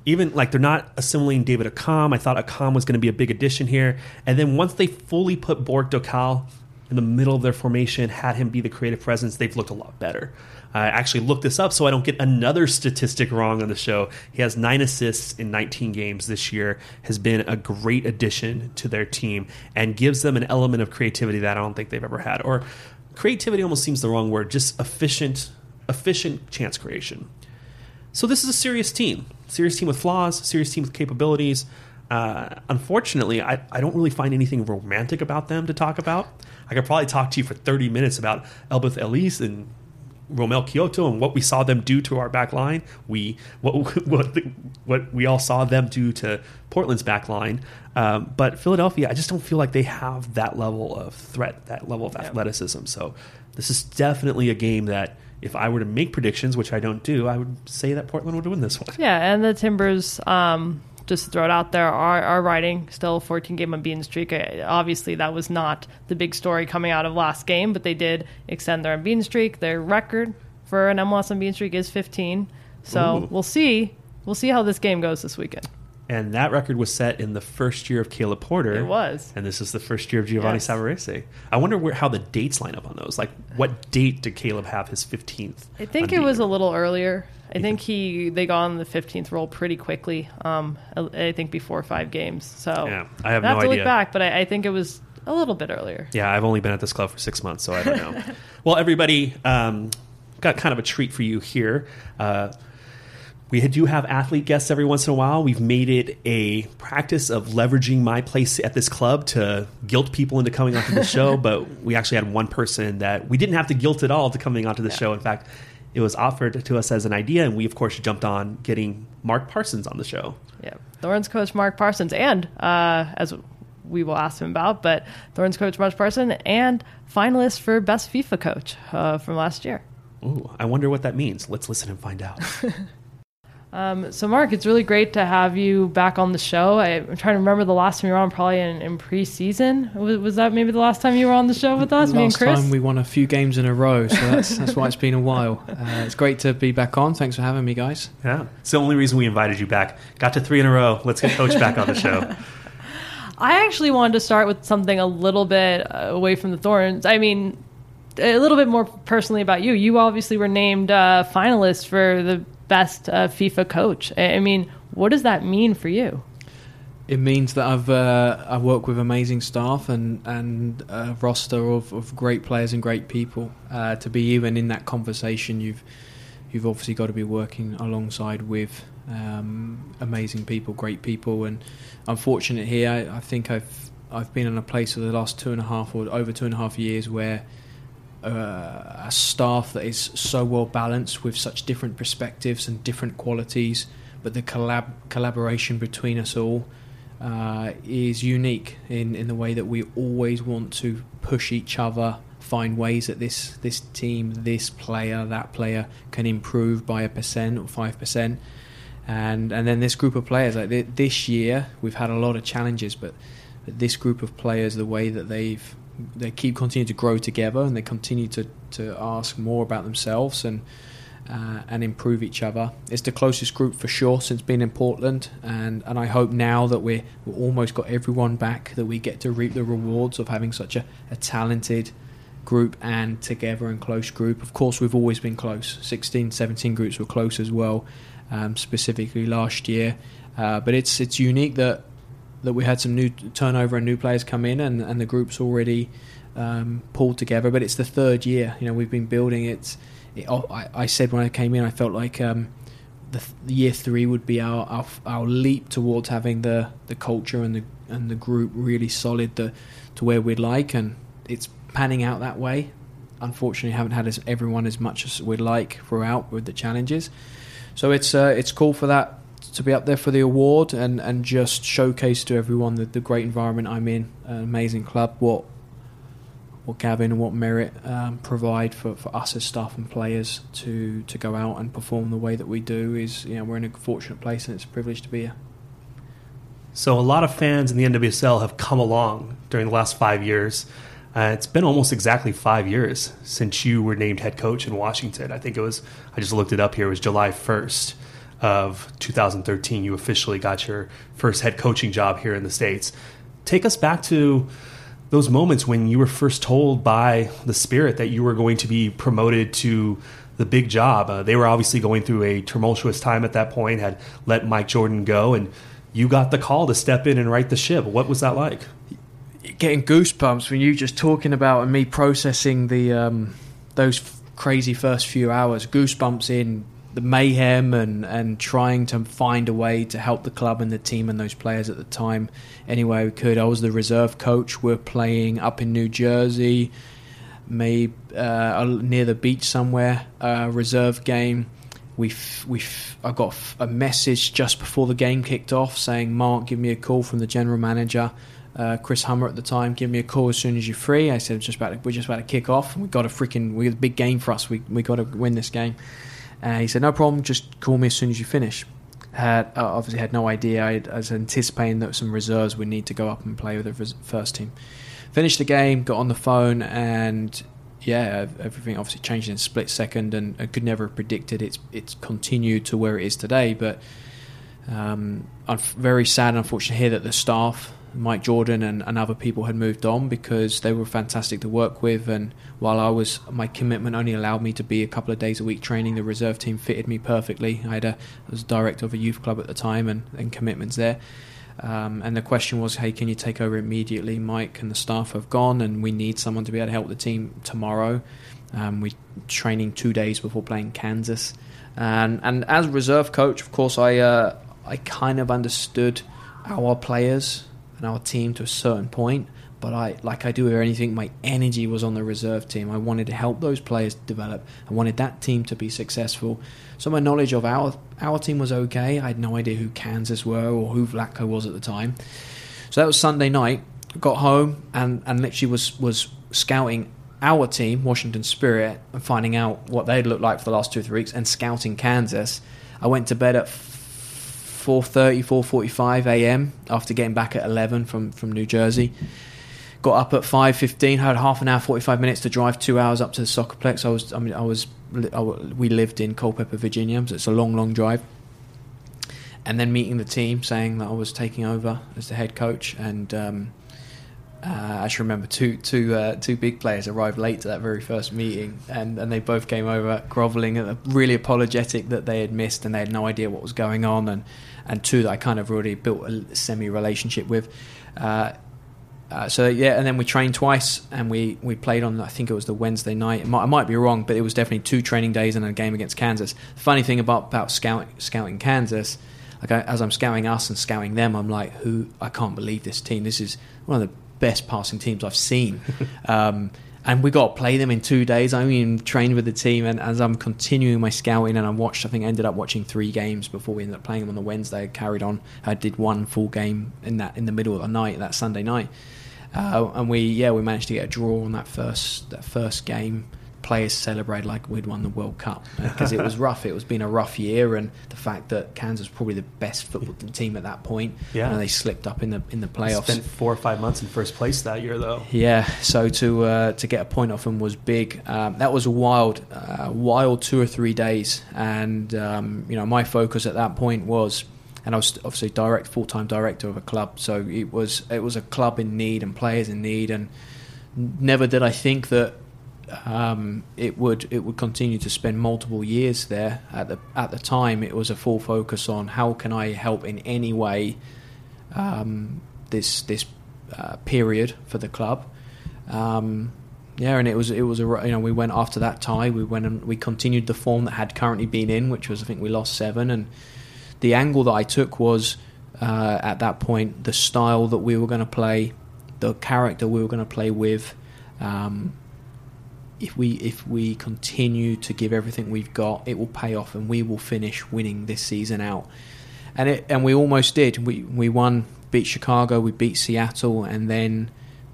Even like they're not assimilating David Akam. I thought Akam was going to be a big addition here. And then once they fully put Borg Dokal in the middle of their formation, had him be the creative presence, they've looked a lot better. I actually looked this up so I don't get another statistic wrong on the show. He has nine assists in nineteen games this year, has been a great addition to their team, and gives them an element of creativity that I don't think they've ever had. Or creativity almost seems the wrong word, just efficient, efficient chance creation. So this is a serious team, serious team with flaws, serious team with capabilities. Uh, unfortunately, I, I don't really find anything romantic about them to talk about. I could probably talk to you for thirty minutes about Elbeth Elise and Romel Kyoto and what we saw them do to our back line. We what what what we all saw them do to Portland's back line. Um, but Philadelphia, I just don't feel like they have that level of threat, that level of athleticism. So this is definitely a game that, if I were to make predictions, which I don't do, I would say that Portland would win this one. Yeah, and the Timbers, um, just to throw it out there, are, are riding still a fourteen-game unbeaten streak. Obviously, that was not the big story coming out of last game, but they did extend their unbeaten streak. Their record for an M L S unbeaten streak is fifteen. So Ooh. we'll see. We'll see how this game goes this weekend. And that record was set in the first year of Caleb Porter. It was. And this is the first year of Giovanni yes. Savarese. I wonder where, how the dates line up on those. Like, what date did Caleb have his fifteenth? I think unbeaten? It was a little earlier. I think he they got on the fifteenth roll pretty quickly, um, I think before five games. So yeah, I have, I have no to idea. Look back, but I, I think it was a little bit earlier. Yeah, I've only been at this club for six months, so I don't know. Well, everybody, um, got kind of a treat for you here. Uh, we do have athlete guests every once in a while. We've made it a practice of leveraging my place at this club to guilt people into coming onto the show, but we actually had one person that we didn't have to guilt at all to coming onto the yeah. show. In fact, it was offered to us as an idea, and we, of course, jumped on getting Mark Parsons on the show. Yeah, Thorns coach Mark Parsons, and uh, as we will ask him about, but Thorns coach Mark Parsons, and finalist for Best FIFA Coach uh, from last year. Ooh, I wonder what that means. Let's listen and find out. um, so, Mark, it's really great to have you back on the show. I, I'm trying to remember the last time you were on, probably in, in preseason. Was, was that maybe the last time you were on the show with us, last me and Chris? Last time we won a few games in a row, so that's that's why it's been a while. Uh, it's great to be back on. Thanks for having me, guys. Yeah, it's the only reason we invited you back. Got to three in a row. Let's get Coach back on the show. I actually wanted to start with something a little bit away from the Thorns. I mean, a little bit more personally about you. You obviously were named uh, finalist for the best uh, FIFA coach. I mean, what does that mean for you? It means that I've uh, I work with amazing staff and and a roster of, of great players and great people. Uh, to be even in that conversation, you've you've obviously got to be working alongside with um, amazing people, great people. And I'm fortunate here. I, I think I've I've been in a place for the last two and a half or over two and a half years where uh, a staff that is so well balanced with such different perspectives and different qualities, but the collab collaboration between us all. Uh, is unique in, in the way that we always want to push each other, find ways that this this team, this player, that player can improve by a percent or five percent, and and then this group of players. Like th- this year, we've had a lot of challenges, but this group of players, the way that they've they keep continuing to grow together, and they continue to, to ask more about themselves and uh, and improve each other. It's the closest group for sure since being in Portland, and, and I hope now that we're, we've almost got everyone back, that we get to reap the rewards of having such a, a talented group and together and close group. Of course, we've always been close. sixteen, seventeen groups were close as well, um, specifically last year. Uh, but it's it's unique that that we had some new turnover and new players come in, and, and the group's already um, pulled together. But it's the third year. You know, we've been building it. It, I, I said when I came in, I felt like um, the th- year three would be our, our our leap towards having the, the culture and the and the group really solid the, to where we'd like, and it's panning out that way. Unfortunately, haven't had as, everyone as much as we'd like throughout with the challenges, so it's uh, it's cool for that to be up there for the award and, and just showcase to everyone the, the great environment I'm in, an amazing club. What. What Gavin and what Merritt um, provide for, for us as staff and players to, to go out and perform the way that we do is, you know, we're in a fortunate place and it's a privilege to be here. So a lot of fans in the N W S L have come along during the last five years. Uh, it's been almost exactly five years since you were named head coach in Washington. I think it was, I just looked it up here, it was July first of two thousand thirteen. You officially got your first head coaching job here in the States. Take us back to those moments when you were first told by the Spirit that you were going to be promoted to the big job. Uh, they were obviously going through a tumultuous time at that point, had let Mike Jordan go, and you got the call to step in and right the ship. What was that like? Getting goosebumps when you just talking about and me processing the um, those f- crazy first few hours. Goosebumps in the mayhem and, and trying to find a way to help the club and the team and those players at the time any way we could. I was the reserve coach. We're playing up in New Jersey, maybe uh, near the beach somewhere, uh, reserve game. We we I got a message just before the game kicked off saying, "Mark, give me a call," from the general manager, uh, Chris Hummer at the time. "Give me a call as soon as you're free." I said, "Just about to, we're just about to kick off. We got a freaking we got a big game for us. We we got to win this game." Uh, he said, "No problem, just call me as soon as you finish." Had, I obviously had no idea. I, I was anticipating that some reserves would need to go up and play with the first team. Finished the game, got on the phone, and yeah, everything obviously changed in a split second, and I could never have predicted it's it's continued to where it is today. But um, I'm very sad and unfortunate here that the staff, Mike Jordan and, and other people, had moved on, because they were fantastic to work with, and while I was my commitment only allowed me to be a couple of days a week training, the reserve team fitted me perfectly. I had a I was director of a youth club at the time and, and commitments there, um, and the question was, "Hey, can you take over immediately? Mike and the staff have gone and we need someone to be able to help the team tomorrow." Um, we training two days before playing Kansas, and and as reserve coach, of course, I uh, I kind of understood our players and our team to a certain point, but I, like I do with anything, my energy was on the reserve team. I wanted to help those players develop. I wanted that team to be successful. So my knowledge of our our team was okay. I had no idea who Kansas were or who Vlatko was at the time. So that was Sunday night. Got home and, and literally was, was scouting our team, Washington Spirit, and finding out what they'd looked like for the last two or three weeks, and scouting Kansas. I went to bed at four thirty, four forty-five a.m. after getting back at eleven from, from New Jersey. Got up at five fifteen, had half an hour, forty-five minutes to drive two hours up to the Soccerplex. I was, I mean, I was, I, we lived in Culpeper, Virginia, so it's a long, long drive. And then meeting the team, saying that I was taking over as the head coach, and um, Uh, I just remember two two, uh, two big players arrived late to that very first meeting, and, and they both came over grovelling and really apologetic that they had missed and they had no idea what was going on, and, and two that I kind of already built a semi-relationship with. Uh, uh, so, yeah, and then we trained twice, and we, we played on, I think it was the Wednesday night. It might, I might be wrong, but it was definitely two training days and a game against Kansas. The funny thing about, about scout, scouting Kansas... Like I, as I'm scouting us and scouting them, I'm like, who? I can't believe this team. This is one of the best passing teams I've seen. um, and we got to play them in two days. I mean, trained with the team, and as I'm continuing my scouting, and I watched, I think I ended up watching three games before we ended up playing them on the Wednesday. I carried on. I did one full game in that in the middle of the night, that Sunday night, uh, and we yeah we managed to get a draw on that first that first game. Players celebrate like we'd won the World Cup, because it was rough. It was been a rough year, and the fact that Kansas was probably the best football team at that point, yeah, and they slipped up in the in the playoffs. Spent four or five months in first place that year, though. Yeah, so to uh, to get a point off them was big. Um, that was a wild, uh, wild two or three days, and um, you know, my focus at that point was, and I was obviously direct full time director of a club, so it was it was a club in need and players in need, and never did I think that. Um, it would it would continue to spend multiple years there. At the at the time, it was a full focus on how can I help in any way um, this this uh, period for the club. Um, yeah, and it was it was a you know we went after that tie. We went and we continued the form that had currently been in, which was I think we lost seven. And the angle that I took was uh, at that point the style that we were going to play, the character we were going to play with. Um, If we if we continue to give everything we've got, it will pay off, and we will finish winning this season out. And it and we almost did. We we won, beat Chicago, we beat Seattle, and then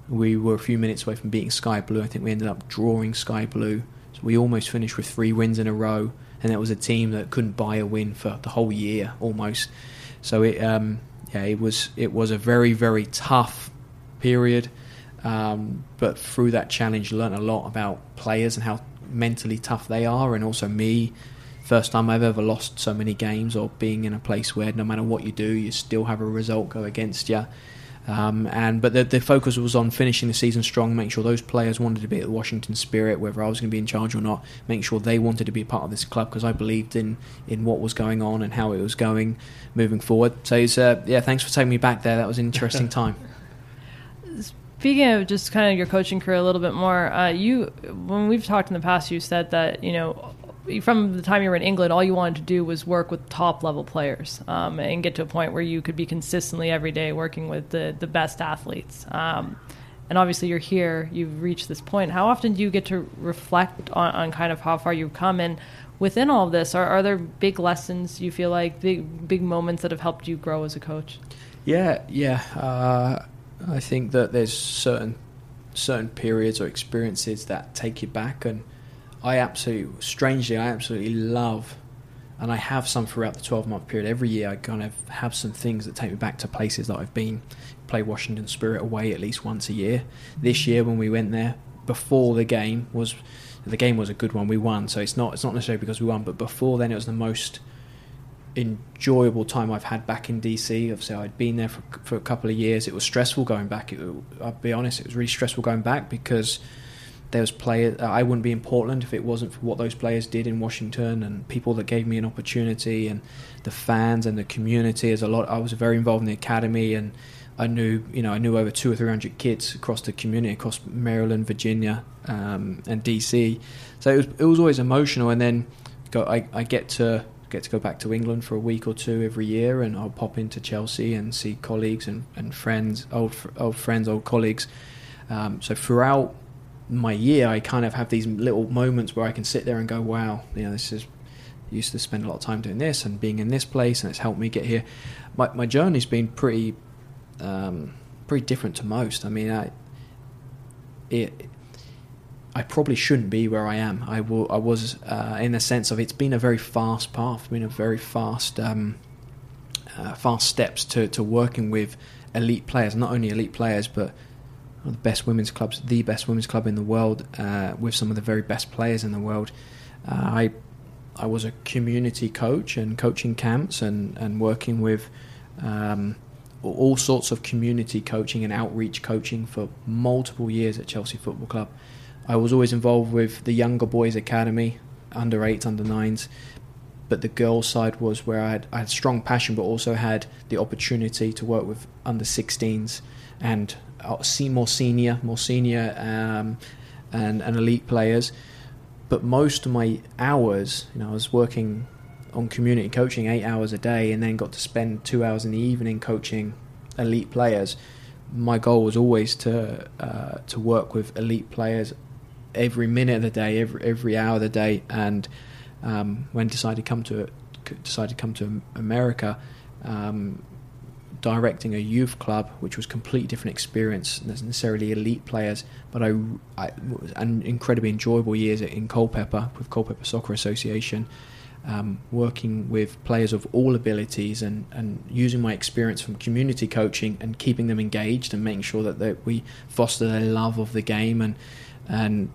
we were a few minutes away from beating Sky Blue. I think we ended up drawing Sky Blue, so we almost finished with three wins in a row. And that was a team that couldn't buy a win for the whole year almost. So it um, yeah it was it was a very very tough period. Um, but through that challenge, learned a lot about players and how mentally tough they are, and also me. First time I've ever lost so many games, or being in a place where no matter what you do, you still have a result go against you. Um, and but the, the focus was on finishing the season strong, make sure those players wanted to be at the Washington Spirit, whether I was going to be in charge or not. Make sure they wanted to be a part of this club, because I believed in, in what was going on and how it was going moving forward. So it's, uh, yeah, thanks for taking me back there. That was an interesting time. Speaking of just kind of your coaching career a little bit more, uh, you when we've talked in the past, you said that, you know, from the time you were in England, all you wanted to do was work with top-level players um, and get to a point where you could be consistently every day working with the, the best athletes. Um, and obviously you're here, you've reached this point. How often do you get to reflect on, on kind of how far you've come? And within all of this, are, are there big lessons you feel like, big, big moments that have helped you grow as a coach? Yeah, yeah. Uh... I think that there's certain certain periods or experiences that take you back, and I absolutely, strangely, I absolutely love, and I have some throughout the twelve-month period. Every year I kind of have some things that take me back to places that I've been. Play Washington Spirit away at least once a year. This year when we went there, before the game was, the game was a good one. We won, so it's not it's not necessarily because we won, but before then it was the most enjoyable time I've had back in D C. Obviously I'd been there for, for a couple of years. It was stressful going back. It, I'll be honest, it was really stressful going back, because there was players, I wouldn't be in Portland if it wasn't for what those players did in Washington, and people that gave me an opportunity, and the fans and the community. As a lot, I was very involved in the academy, and I knew you know I knew over two or three hundred kids across the community, across Maryland, Virginia, um, and D C. So it was it was always emotional. And then got, I, I get to get to go back to England for a week or two every year, and I'll pop into Chelsea and see colleagues and, and friends, old old friends, old colleagues. Um, so throughout my year, I kind of have these little moments where I can sit there and go, wow, you know, this is, I used to spend a lot of time doing this and being in this place, and it's helped me get here. My my journey's been pretty, um, pretty different to most. I mean, I, it, I probably shouldn't be where I am. I, will, I was, uh, in a sense of, it's been a very fast path, been a very fast, um, uh, fast steps to, to working with elite players, not only elite players, but one of the best women's clubs, the best women's club in the world, uh, with some of the very best players in the world. Uh, I, I was a community coach and coaching camps and, and working with, um, all sorts of community coaching and outreach coaching for multiple years at Chelsea Football Club. I was always involved with the younger boys academy, under eights, under nines, but the girls side was where I had, I had strong passion, but also had the opportunity to work with under sixteens and see more senior, more senior um, and, and elite players. But most of my hours, you know, I was working on community coaching eight hours a day and then got to spend two hours in the evening coaching elite players. My goal was always to uh, to work with elite players every minute of the day, every every hour of the day. And um, when decided to come to decided to come to America, um, directing a youth club, which was a completely different experience, not necessarily elite players, but I, I was an incredibly enjoyable years in Culpeper with Culpeper Soccer Association. Um, working with players of all abilities and, and using my experience from community coaching and keeping them engaged and making sure that, that we foster their love of the game and and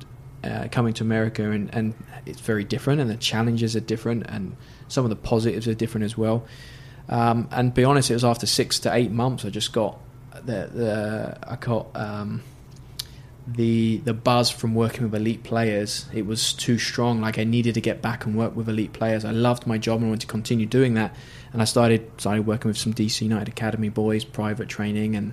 uh, coming to America and, and it's very different and the challenges are different and some of the positives are different as well. Um, and to be honest, it was after six to eight months I just got the, the I got um, the the buzz from working with elite players. It was too strong. Like I needed to get back and work with elite players. I loved my job and I wanted to continue doing that, and I started started working with some D C United Academy boys, private training, and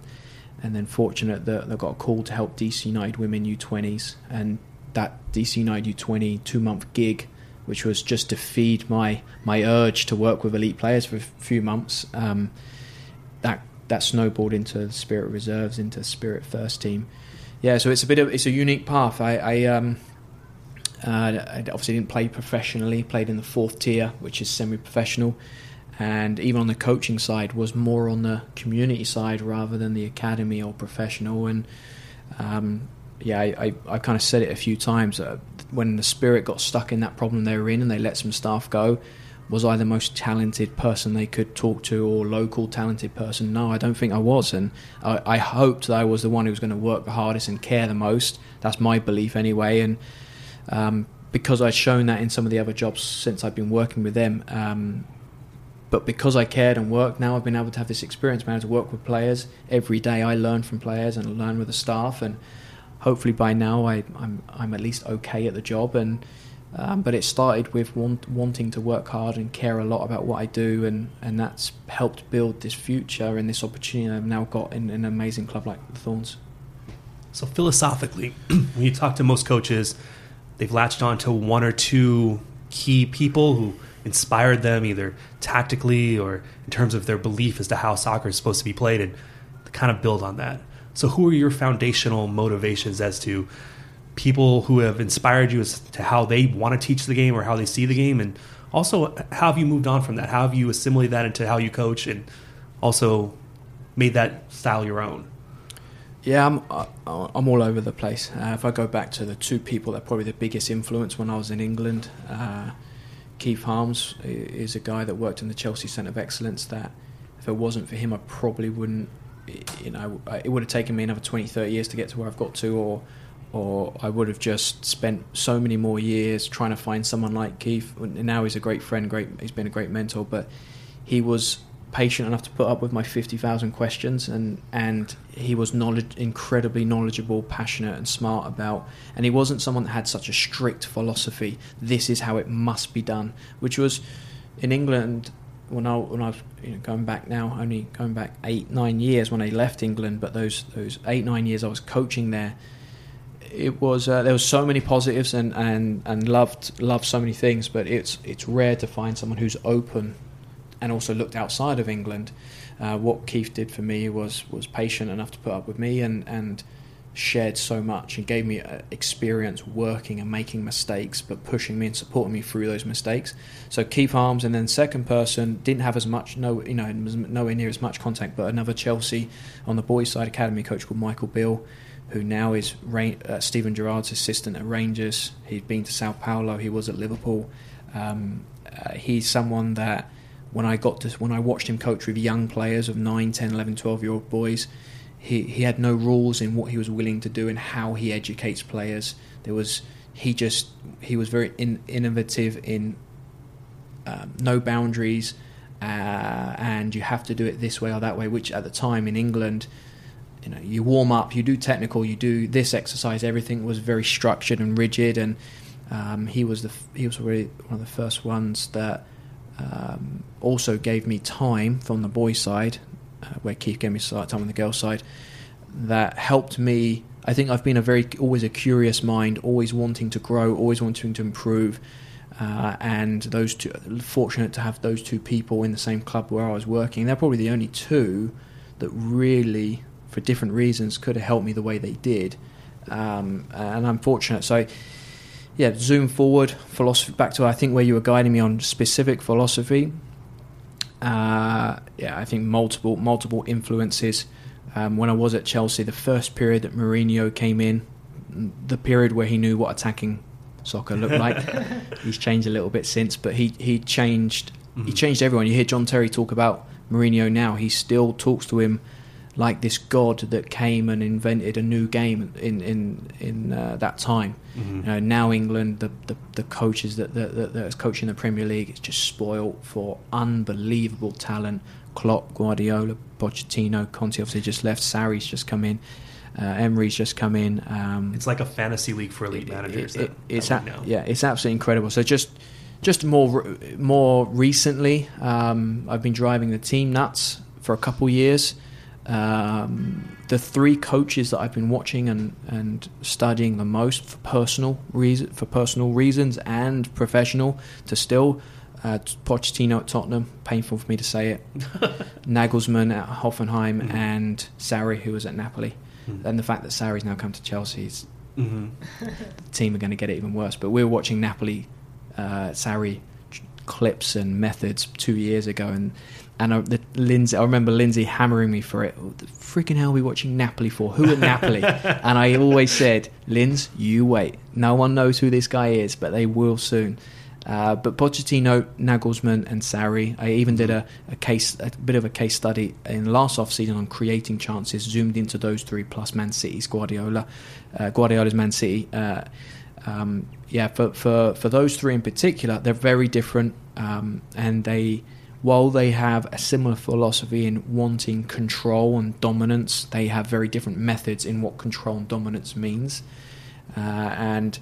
and then fortunate that I got a call to help D C United women U twenties, and that D C United U twenty two month gig, which was just to feed my my urge to work with elite players for a few months, um, that that snowballed into the Spirit Reserves, into Spirit First Team. Yeah, so it's a bit of it's a unique path. I, I, um, uh, I obviously didn't play professionally. Played in the fourth tier, which is semi-professional, and even on the coaching side was more on the community side rather than the academy or professional. And um, yeah, I, I, I kind of said it a few times uh, when the Spirit got stuck in that problem they were in, and they let some staff go. Was I the most talented person they could talk to or local talented person? No, I don't think I was. And I, I hoped that I was the one who was going to work the hardest and care the most. That's my belief anyway. And um, because I'd shown that in some of the other jobs since I've been working with them. Um, but because I cared and worked, now I've been able to have this experience, been able to work with players. Every day I learn from players and learn with the staff. And hopefully by now I, I'm, I'm at least okay at the job. And Um, but it started with want, wanting to work hard and care a lot about what I do, and, and that's helped build this future and this opportunity I've now got in, in an amazing club like the Thorns. So philosophically, when you talk to most coaches, they've latched on to one or two key people who inspired them either tactically or in terms of their belief as to how soccer is supposed to be played, and they kind of build on that. So who are your foundational motivations as to people who have inspired you as to how they want to teach the game or how they see the game, and also how have you moved on from that? How have you assimilated that into how you coach and also made that style your own? Yeah, I'm I'm all over the place. Uh, if I go back to the two people that probably the biggest influence when I was in England, uh, Keith Harms is a guy that worked in the Chelsea Centre of Excellence that if it wasn't for him I probably wouldn't, you know, it would have taken me another twenty, thirty years to get to where I've got to, or or I would have just spent so many more years trying to find someone like Keith. Now he's a great friend, great. He's been a great mentor, but he was patient enough to put up with my fifty thousand questions, and, and he was knowledge, incredibly knowledgeable, passionate and smart about, and he wasn't someone that had such a strict philosophy, this is how it must be done, which was in England, when I when I was you know, going back now, only going back eight, nine years when I left England, but those those eight, nine years I was coaching there, it was uh, there was so many positives and, and, and loved loved so many things, but it's it's rare to find someone who's open and also looked outside of England. Uh, what Keith did for me was was patient enough to put up with me and, and shared so much and gave me experience working and making mistakes, but pushing me and supporting me through those mistakes. So Keith Harms, and then second person didn't have as much no you know nowhere near as much contact, but another Chelsea on the boys' side academy coach called Michael Beale, who now is uh, Stephen Gerrard's assistant at Rangers. He's been to Sao Paulo. He was at Liverpool. Um, uh, he's someone that when I got to, when I watched him coach with young players of nine, ten, eleven, twelve year old boys, he, he had no rules in what he was willing to do and how he educates players. There was he just he was very in, innovative in um, no boundaries uh, and you have to do it this way or that way, which at the time in England, you know, you warm up, you do technical, you do this exercise, everything was very structured and rigid. And um, he was the he was really one of the first ones that um, also gave me time from the boys' side, uh, where Keith gave me time on the girls' side, that helped me. I think I've been a very always a curious mind, always wanting to grow, always wanting to improve. Uh, and those two, fortunate to have those two people in the same club where I was working. They're probably the only two that really, for different reasons, could have helped me the way they did. Um, and I'm fortunate. So, yeah, zoom forward, philosophy, back to I think where you were guiding me on specific philosophy. Uh, yeah, I think multiple, multiple influences. Um, when I was at Chelsea, the first period that Mourinho came in, the period where he knew what attacking soccer looked like. He's changed a little bit since, but he he changed mm-hmm. he changed everyone. You hear John Terry talk about Mourinho now. He still talks to him like this god that came and invented a new game in in in uh, that time. Mm-hmm. You know, now England, the the, the coaches that that that's coaching the Premier League, it's just spoiled for unbelievable talent. Klopp, Guardiola, Pochettino, Conte obviously just left. Sarri's just come in. Uh, Emery's just come in. Um, it's like a fantasy league for elite it, managers. It, it, that, it's that a, yeah, it's absolutely incredible. So just, just more, more recently, um, I've been driving the team nuts for a couple years. Um, the three coaches that I've been watching and, and studying the most for personal reason, for personal reasons and professional, to still. Uh, Pochettino at Tottenham, painful for me to say it. Nagelsmann at Hoffenheim, mm-hmm. and Sarri, who was at Napoli. Mm-hmm. And the fact that Sarri's now come to Chelsea, mm-hmm. the team are going to get it even worse. But we were watching Napoli, uh, Sarri clips and methods two years ago, and and I, the Lindsay, I remember Lindsay hammering me for it. Oh, the freaking hell are we watching Napoli for? Who are Napoli? And I always said, Linz, you wait. No one knows who this guy is, but they will soon. Uh, but Pochettino, Nagelsmann and Sarri. I even did a, a case, a bit of a case study in last off-season on creating chances, zoomed into those three plus Man City's Guardiola, uh, Guardiola's Man City. Uh, um, yeah, for, for, for those three in particular, they're very different, um, and they, while they have a similar philosophy in wanting control and dominance, they have very different methods in what control and dominance means, uh, and.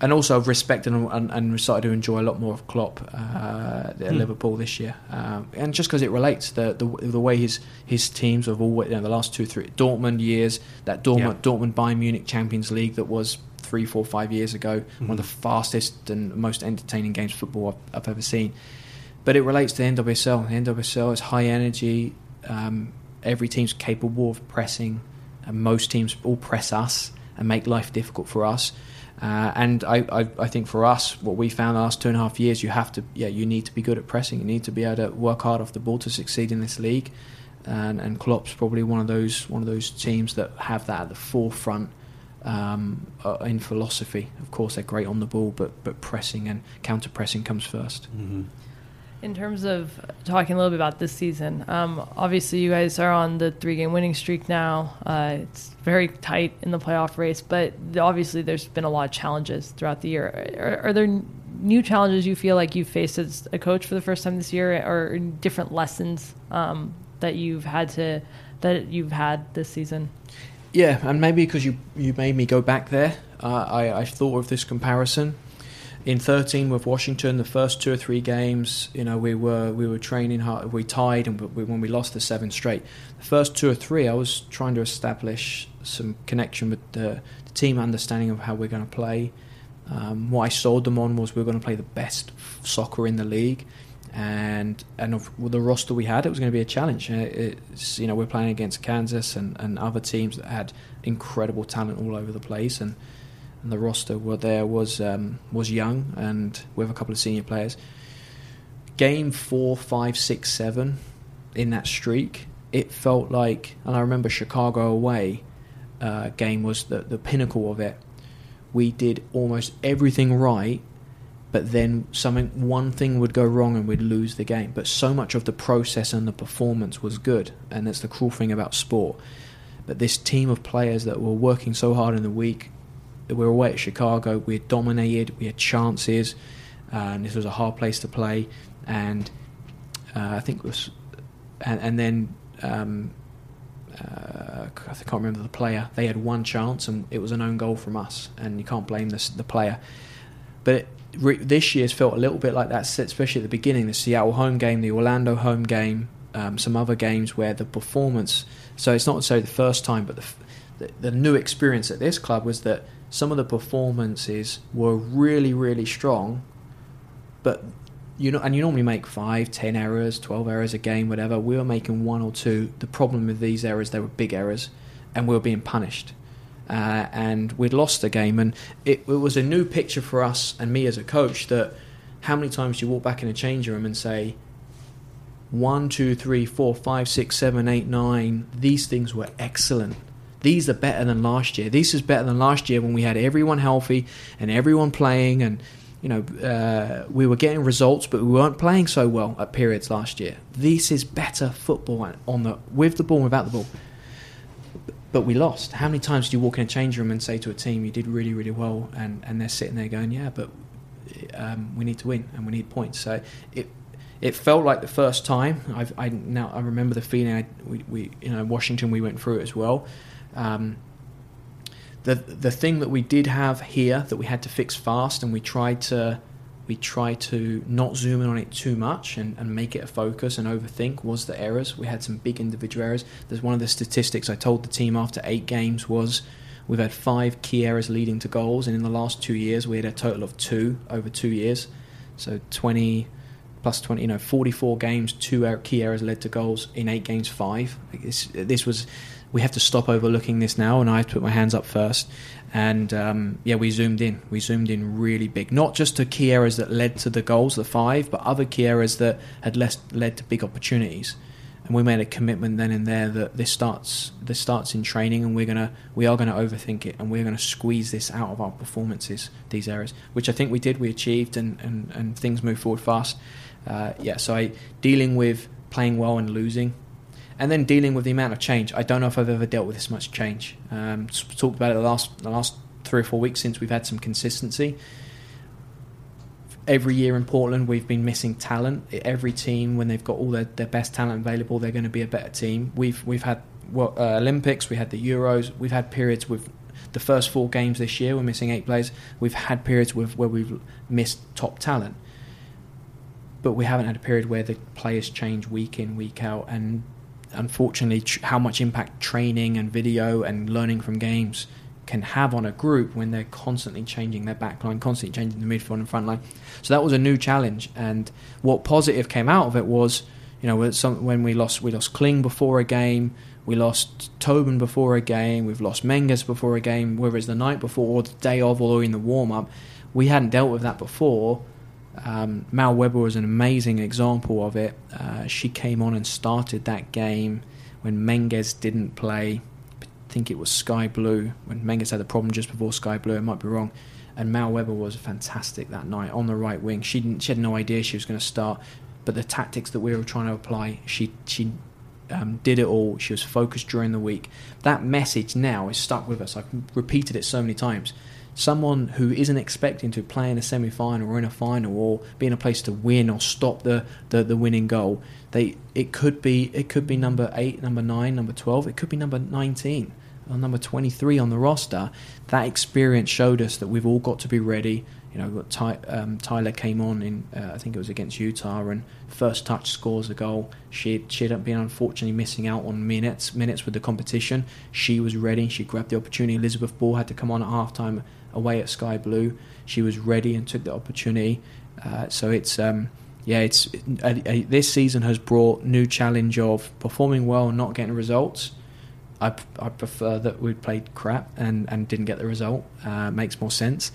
And also, I've respected and, and, and started to enjoy a lot more of Klopp uh, at hmm. Liverpool this year, um, and just because it relates the, the the way his his teams have all, you know, the last two three Dortmund years, that Dortmund yeah. Dortmund Bayern Munich Champions League that was three four five years ago, mm-hmm. one of the fastest and most entertaining games of football I've, I've ever seen. But it relates to the N W S L. The N W S L is high energy. Um, every team's capable of pressing, and most teams all press us and make life difficult for us. Uh, and I, I, I think for us, what we found the last two and a half years, you have to, yeah, you need to be good at pressing. You need to be able to work hard off the ball to succeed in this league. And, and Klopp's probably one of those one of those teams that have that at the forefront um, uh, in philosophy. Of course, they're great on the ball, but but pressing and counter pressing comes first. Mm-hmm. In terms of talking a little bit about this season, um, obviously you guys are on the three-game winning streak now. Uh, it's very tight in the playoff race, but obviously there's been a lot of challenges throughout the year. Are, are there new challenges you feel like you've faced as a coach for the first time this year, or different lessons um, that you've had to that you've had this season? Yeah, and maybe because you you made me go back there, uh, I, I thought of this comparison. In thirteen with Washington, the first two or three games, you know, we were we were training hard. We tied, and we, when we lost the seven straight, the first two or three, I was trying to establish some connection with the, the team, understanding of how we're going to play. Um, what I sold them on was we were going to play the best soccer in the league, and and of, with the roster we had, it was going to be a challenge. It's, you know, we're playing against Kansas and, and other teams that had incredible talent all over the place, and. And the roster were there was um, was young, and we have a couple of senior players. Game four, five, six, seven in that streak, it felt like, and I remember Chicago away uh, game was the, the pinnacle of it. We did almost everything right, but then something, one thing would go wrong and we'd lose the game. But so much of the process and the performance was good, and that's the cruel thing about sport. But this team of players that were working so hard in the week. We were away at Chicago, we had dominated, we had chances, uh, and this was a hard place to play, and uh, I think it was, and, and then um, uh, I can't remember the player. They had one chance, and it was an own goal from us, and you can't blame this, the player. But it, re, this year's felt a little bit like that, especially at the beginning, the Seattle home game, the Orlando home game, um, some other games where the performance, so it's not necessarily the first time, but the, the, the new experience at this club was that some of the performances were really, really strong, but you know, and you normally make five, ten errors, twelve errors a game, whatever. We were making one or two. The problem with these errors, they were big errors, and we were being punished. Uh, and we'd lost the game, and it, it was a new picture for us and me as a coach. That how many times do you walk back in a change room and say, one, two, three, four, five, six, seven, eight, nine. These things were excellent. These are better than last year. This is better than last year when we had everyone healthy and everyone playing, and you know, uh, we were getting results, but we weren't playing so well at periods last year. This is better football on the with the ball and without the ball. But we lost. How many times do you walk in a change room and say to a team, you did really, really well, and, and they're sitting there going, yeah, but um, we need to win and we need points. So it it felt like the first time. I've, I now I remember the feeling. I, we, we you know Washington, we went through it as well. Um, the the thing that we did have here that we had to fix fast, and we tried to we tried to not zoom in on it too much and, and make it a focus and overthink, was the errors. We had some big individual errors. There's one of the statistics I told the team after eight games was we've had five key errors leading to goals, and in the last two years we had a total of two over two years. So twenty plus twenty, you know, forty-four games, two key errors led to goals. In eight games, five. This, this was. We have to stop overlooking this now, and I have to put my hands up first. And um, yeah, we zoomed in. We zoomed in really big, not just to key errors that led to the goals, the five, but other key errors that had less, led to big opportunities. And we made a commitment then and there that this starts this starts in training, and we're gonna we are gonna overthink it, and we're gonna squeeze this out of our performances, these errors, which I think we did, we achieved, and and, and things moved forward fast. Uh, yeah, so I, dealing with playing well and losing. And then dealing with the amount of change. I don't know if I've ever dealt with this much change. Um, talked about it the last the last three or four weeks since we've had some consistency. Every year in Portland, we've been missing talent. Every team, when they've got all their, their best talent available, they're going to be a better team. We've we've had well, uh, Olympics, we had the Euros, we've had periods with the first four games this year. We're missing eight players. We've had periods with, where we've missed top talent, but we haven't had a period where the players change week in, week out, and unfortunately tr- how much impact training and video and learning from games can have on a group when they're constantly changing their backline, constantly changing the midfield and front line. So that was a new challenge, and what positive came out of it was, you know, some, when we lost we lost Kling before a game, we lost Tobin before a game, we've lost Menges before a game, whether it's the night before or the day of or in the warm-up. We hadn't dealt with that before. Um, Mal Weber was an amazing example of it. Uh, she came on and started that game when Menges didn't play. I think it was Sky Blue, when Menges had the problem just before Sky Blue, it might be wrong. And Mal Weber was fantastic that night on the right wing. She didn't, she had no idea she was going to start, but the tactics that we were trying to apply, she she um, did it all. She was focused during the week. That message now is stuck with us. I've repeated it so many times. Someone who isn't expecting to play in a semi-final or in a final or be in a place to win or stop the, the, the winning goal, they it could be it could be number eight, number nine, number twelve, it could be number nineteen or number twenty-three on the roster. That experience showed us that we've all got to be ready. You know, Ty, um, Tyler came on in uh, I think it was against Utah, and first touch scores a goal. She she had been unfortunately missing out on minutes minutes with the competition. She was ready. She grabbed the opportunity. Elizabeth Ball had to come on at halftime away at Sky Blue. She was ready and took the opportunity. Uh, so it's um, yeah, it's uh, uh, this season has brought new challenge of performing well and not getting results. I I prefer that we played crap and, and didn't get the result. Uh, makes more sense.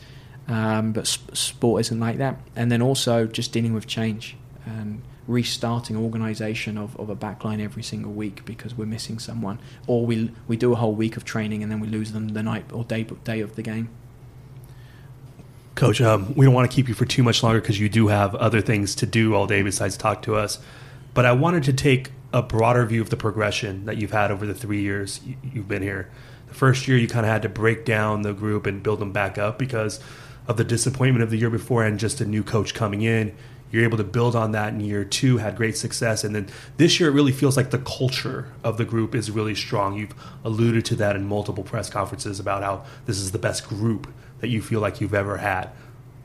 Um, but sp- sport isn't like that. And then also just dealing with change and restarting organisation of, of a backline every single week because we're missing someone, or we we do a whole week of training and then we lose them the night or day day of the game. Coach, um, we don't want to keep you for too much longer because you do have other things to do all day besides talk to us. But I wanted to take a broader view of the progression that you've had over the three years you've been here. The first year you kind of had to break down the group and build them back up because of the disappointment of the year before and just a new coach coming in. You're able to build on that in year two, had great success. And then this year, it really feels like the culture of the group is really strong. You've alluded to that in multiple press conferences about how this is the best group that you feel like you've ever had.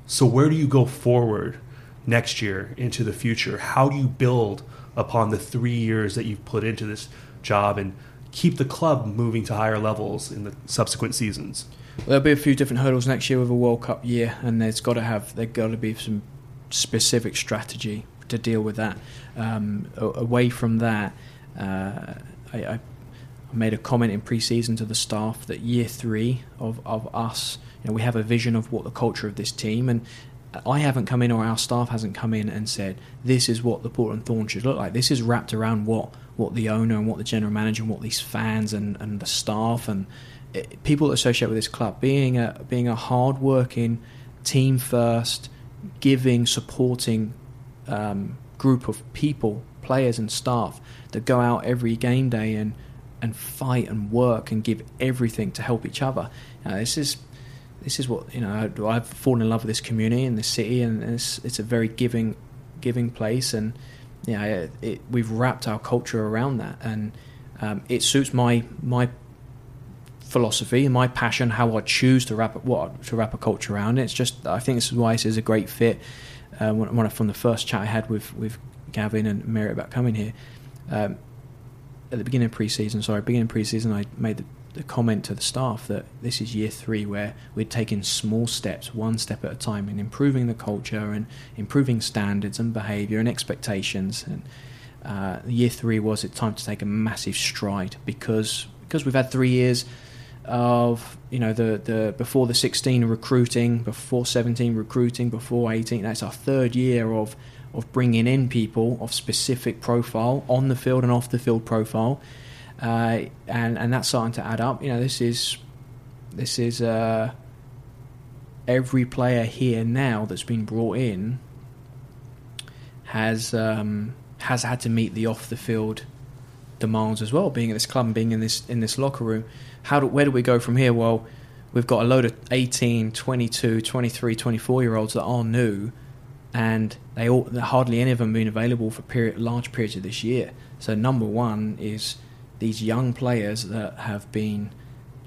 So where do you go forward next year into the future? How do you build upon the three years that you've put into this job and keep the club moving to higher levels in the subsequent seasons? Well, there'll be a few different hurdles next year with a World Cup year, and there's got to have there got to be some specific strategy to deal with that. Um, away from that, uh, I, I made a comment in pre-season to the staff that year three of, of us, you know, we have a vision of what the culture of this team, and I haven't come in, or our staff hasn't come in and said, this is what the Portland Thorns should look like. This is wrapped around what, what the owner and what the general manager and what these fans and, and the staff and it, people that associate with this club. Being a, being a hard-working, team-first, giving, supporting um, group of people, players and staff that go out every game day and, and fight and work and give everything to help each other. Now, this is... This is what, you know, I've fallen in love with this community and this city, and it's, it's a very giving giving place, and you know, it, it, we've wrapped our culture around that, and um, it suits my my philosophy and my passion, how I choose to wrap, what, to wrap a culture around. It's just, I think this is why this is a great fit. Uh, when, when I, from the first chat I had with, with Gavin and Merritt about coming here, um, at the beginning of pre-season, sorry, beginning of pre-season I made the the comment to the staff that this is year three where we're taking small steps, one step at a time, in improving the culture and improving standards and behaviour and expectations. And uh, year three was it time to take a massive stride, because because we've had three years of, you know, the, the before the sixteen recruiting, before seventeen recruiting, before eighteen. That's our third year of of bringing in people of specific profile, on the field and off the field profile. Uh, and and that's starting to add up. You know, this is this is uh, every player here now that's been brought in has um, has had to meet the off the field demands as well. Being at this club, and being in this in this locker room, how do, where do we go from here? Well, we've got a load of eighteen, twenty-two, twenty-three, twenty-four year olds that are new, and they all hardly any of them been available for period large periods of this year. So number one is these young players that have been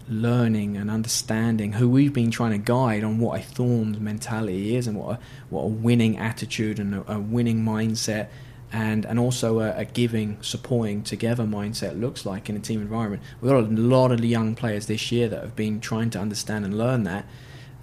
learning and understanding, who we've been trying to guide on what a Thorns mentality is and what a, what a winning attitude and a, a winning mindset, and, and also a, a giving, supporting, together mindset looks like in a team environment. We've got a lot of young players this year that have been trying to understand and learn that.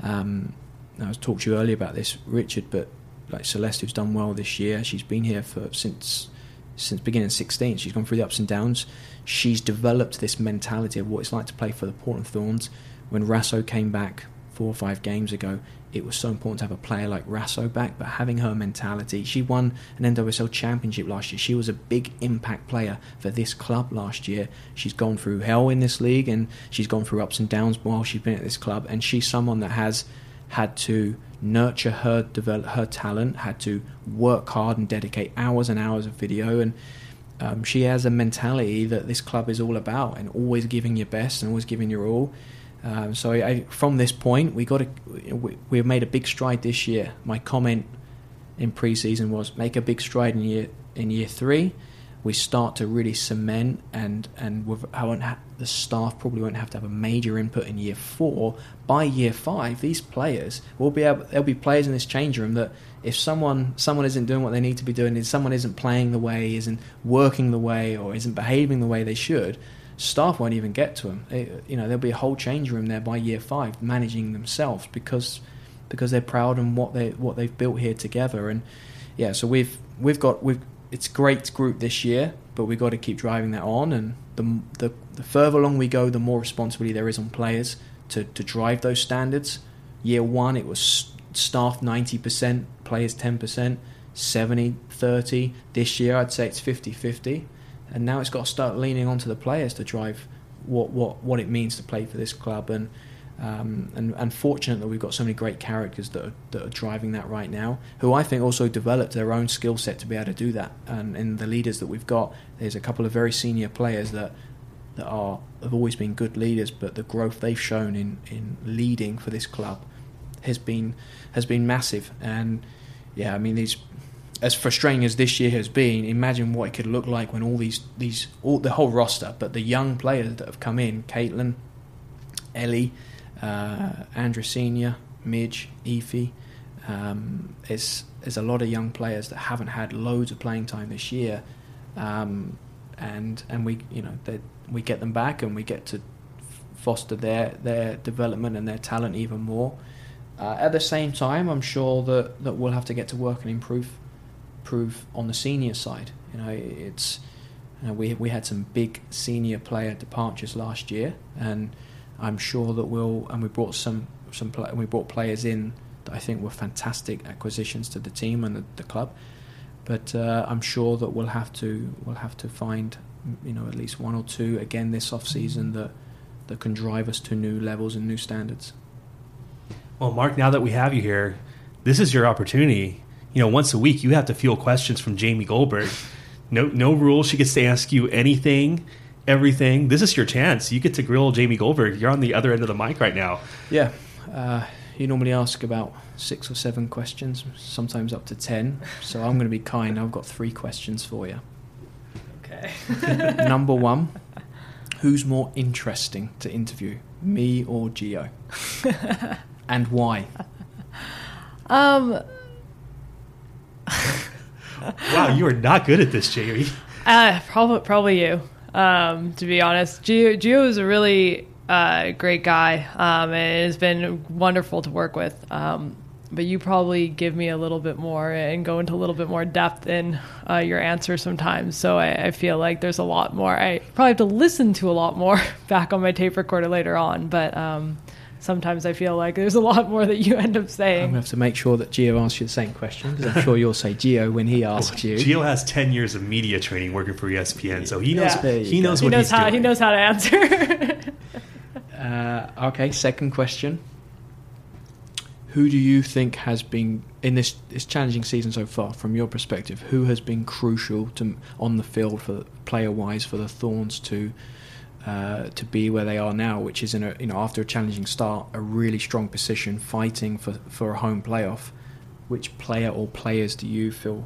Um, I was talking to you earlier about this, Richard, but like Celeste, who's done well this year, she's been here for since... since beginning sixteen, she's gone through the ups and downs. She's developed this mentality of what it's like to play for the Portland Thorns. When Rasso came back four or five games ago, it was so important to have a player like Rasso back, but having her mentality, she won an N W S L championship last year. She was a big impact player for this club last year. She's gone through hell in this league, and she's gone through ups and downs while she's been at this club, and she's someone that has had to nurture her, develop her talent, had to work hard and dedicate hours and hours of video, and um, she has a mentality that this club is all about, and always giving your best and always giving your all. Um, so I, from this point, we got to, we, we've made a big stride this year. My comment in pre-season was make a big stride in year in year three. We start to really cement, and and with, I won't ha- the staff probably won't have to have a major input in year four. By year five, these players will be able, there'll be players in this change room that if someone someone isn't doing what they need to be doing, if someone isn't playing the way, isn't working the way, or isn't behaving the way they should, staff won't even get to them. It, you know, there'll be a whole change room there by year five managing themselves, because because they're proud and what they what they've built here together. And yeah, so we've we've got we've. It's a great group this year, but we've got to keep driving that on. And the, the the further along we go, the more responsibility there is on players to, to drive those standards. Year one, it was staff ninety percent, players ten percent, seventy thirty. This year, I'd say it's fifty fifty. And now it's got to start leaning onto the players to drive what what, what it means to play for this club. And Um, and, and fortunate that we've got so many great characters that are, that are driving that right now, who I think also developed their own skill set to be able to do that. And in the leaders that we've got, there's a couple of very senior players that that are have always been good leaders, but the growth they've shown in, in leading for this club has been has been massive. And yeah, I mean, these as frustrating as this year has been, imagine what it could look like when all these, these all the whole roster, but the young players that have come in, Caitlin, Ellie, uh, Andra Senior, Midge, Efi, um, it's, there's a lot of young players that haven't had loads of playing time this year, um, and and we you know they, we get them back and we get to foster their, their development and their talent even more. Uh, at the same time, I'm sure that, that we'll have to get to work and improve, improve on the senior side. You know, it's you know, we we had some big senior player departures last year, and I'm sure that we'll and we brought some some play, we brought players in that I think were fantastic acquisitions to the team and the, the club. But uh, I'm sure that we'll have to we'll have to find you know at least one or two again this off season that that can drive us to new levels and new standards. Well, Mark, now that we have you here, this is your opportunity. You know, once a week you have to field questions from Jamie Goldberg. No, no rules. She gets to ask you anything, everything. This is your chance. You get to grill Jamie Goldberg. You're on the other end of the mic right now. Yeah. Uh, you normally ask about six or seven questions, sometimes up to ten. So I'm going to be kind. I've got three questions for you. Okay. Number one, who's more interesting to interview, me or Gio? And why? Um. Wow, you are not good at this, Jamie. Uh, probably, probably you. Um, to be honest, Gio, Gio is a really uh, great guy. Um, and it's been wonderful to work with. Um, but you probably give me a little bit more and go into a little bit more depth in uh, your answer sometimes. So I, I feel like there's a lot more. I probably have to listen to a lot more back on my tape recorder later on. But. Um, Sometimes I feel like there's a lot more that you end up saying. I'm going to have to make sure that Gio asks you the same question, because I'm sure you'll say Gio when he asks you. Gio has ten years of media training working for E S P N, so he knows yeah. he knows what he knows he's how, doing. He knows how to answer. uh, okay, second question. Who do you think has been, in this, this challenging season so far, from your perspective, who has been crucial to on the field, for player-wise, for the Thorns to... Uh, to be where they are now, which is in a you know after a challenging start, a really strong position, fighting for, for a home playoff. Which player or players do you feel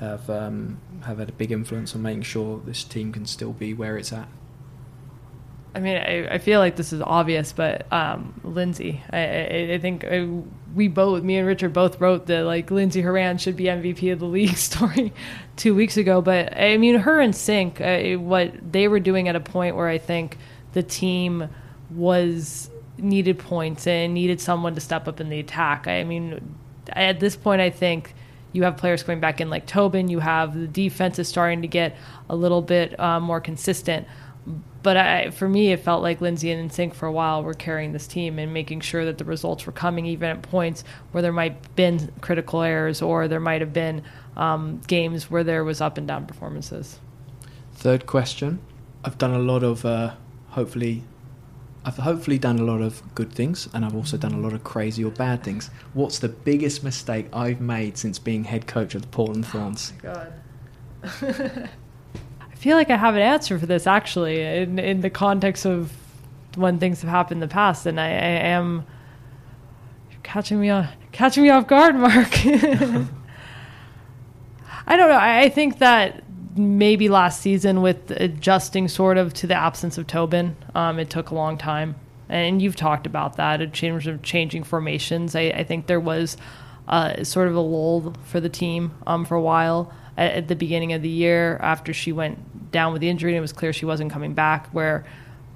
have um, have had a big influence on making sure this team can still be where it's at? I mean, I, I feel like this is obvious, but um, Lindsay, I, I, I think I, we both, me and Richard both wrote the like Lindsay Horan should be M V P of the league story two weeks ago. But I mean, her and Sink, uh, what they were doing at a point where I think the team was needed points and needed someone to step up in the attack. I mean, at this point, I think you have players coming back in like Tobin. You have the defense is starting to get a little bit uh, more consistent. But I, for me, it felt like Lindsay and Sink for a while were carrying this team and making sure that the results were coming, even at points where there might have been critical errors or there might have been um, games where there was up and down performances. Third question. I've done a lot of, uh, hopefully, I've hopefully done a lot of good things, and I've also done a lot of crazy or bad things. What's the biggest mistake I've made since being head coach of the Portland Thorns? Oh, my God. I feel like I have an answer for this, actually, in in the context of when things have happened in the past, and I, I am you're catching me on catching me off guard, Mark. I don't know. I, I think that maybe last season, with adjusting sort of to the absence of Tobin, um, it took a long time, and you've talked about that in terms of changing formations. I, I think there was uh, sort of a lull for the team um, for a while. At the beginning of the year, after she went down with the injury and it was clear she wasn't coming back, where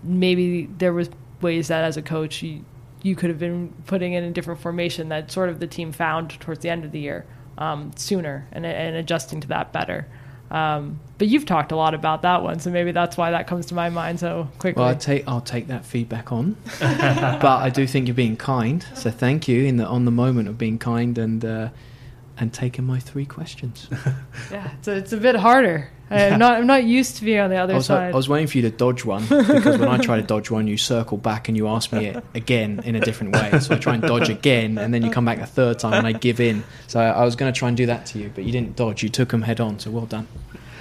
maybe there was ways that as a coach you, you could have been putting in a different formation that sort of the team found towards the end of the year um, sooner and, and adjusting to that better. Um, but you've talked a lot about that one, so maybe that's why that comes to my mind so quickly. Well, I'll take, I'll take that feedback on. But I do think you're being kind, so thank you in the, on the moment of being kind and... Uh, and taking my three questions. Yeah, so it's a bit harder. I'm yeah. not I'm not used to being on the other I was, side. I was waiting for you to dodge one, because when I try to dodge one, you circle back and you ask me it again in a different way. So I try and dodge again, and then you come back a third time and I give in. So I was going to try and do that to you, but you didn't dodge. You took them head on, so well done.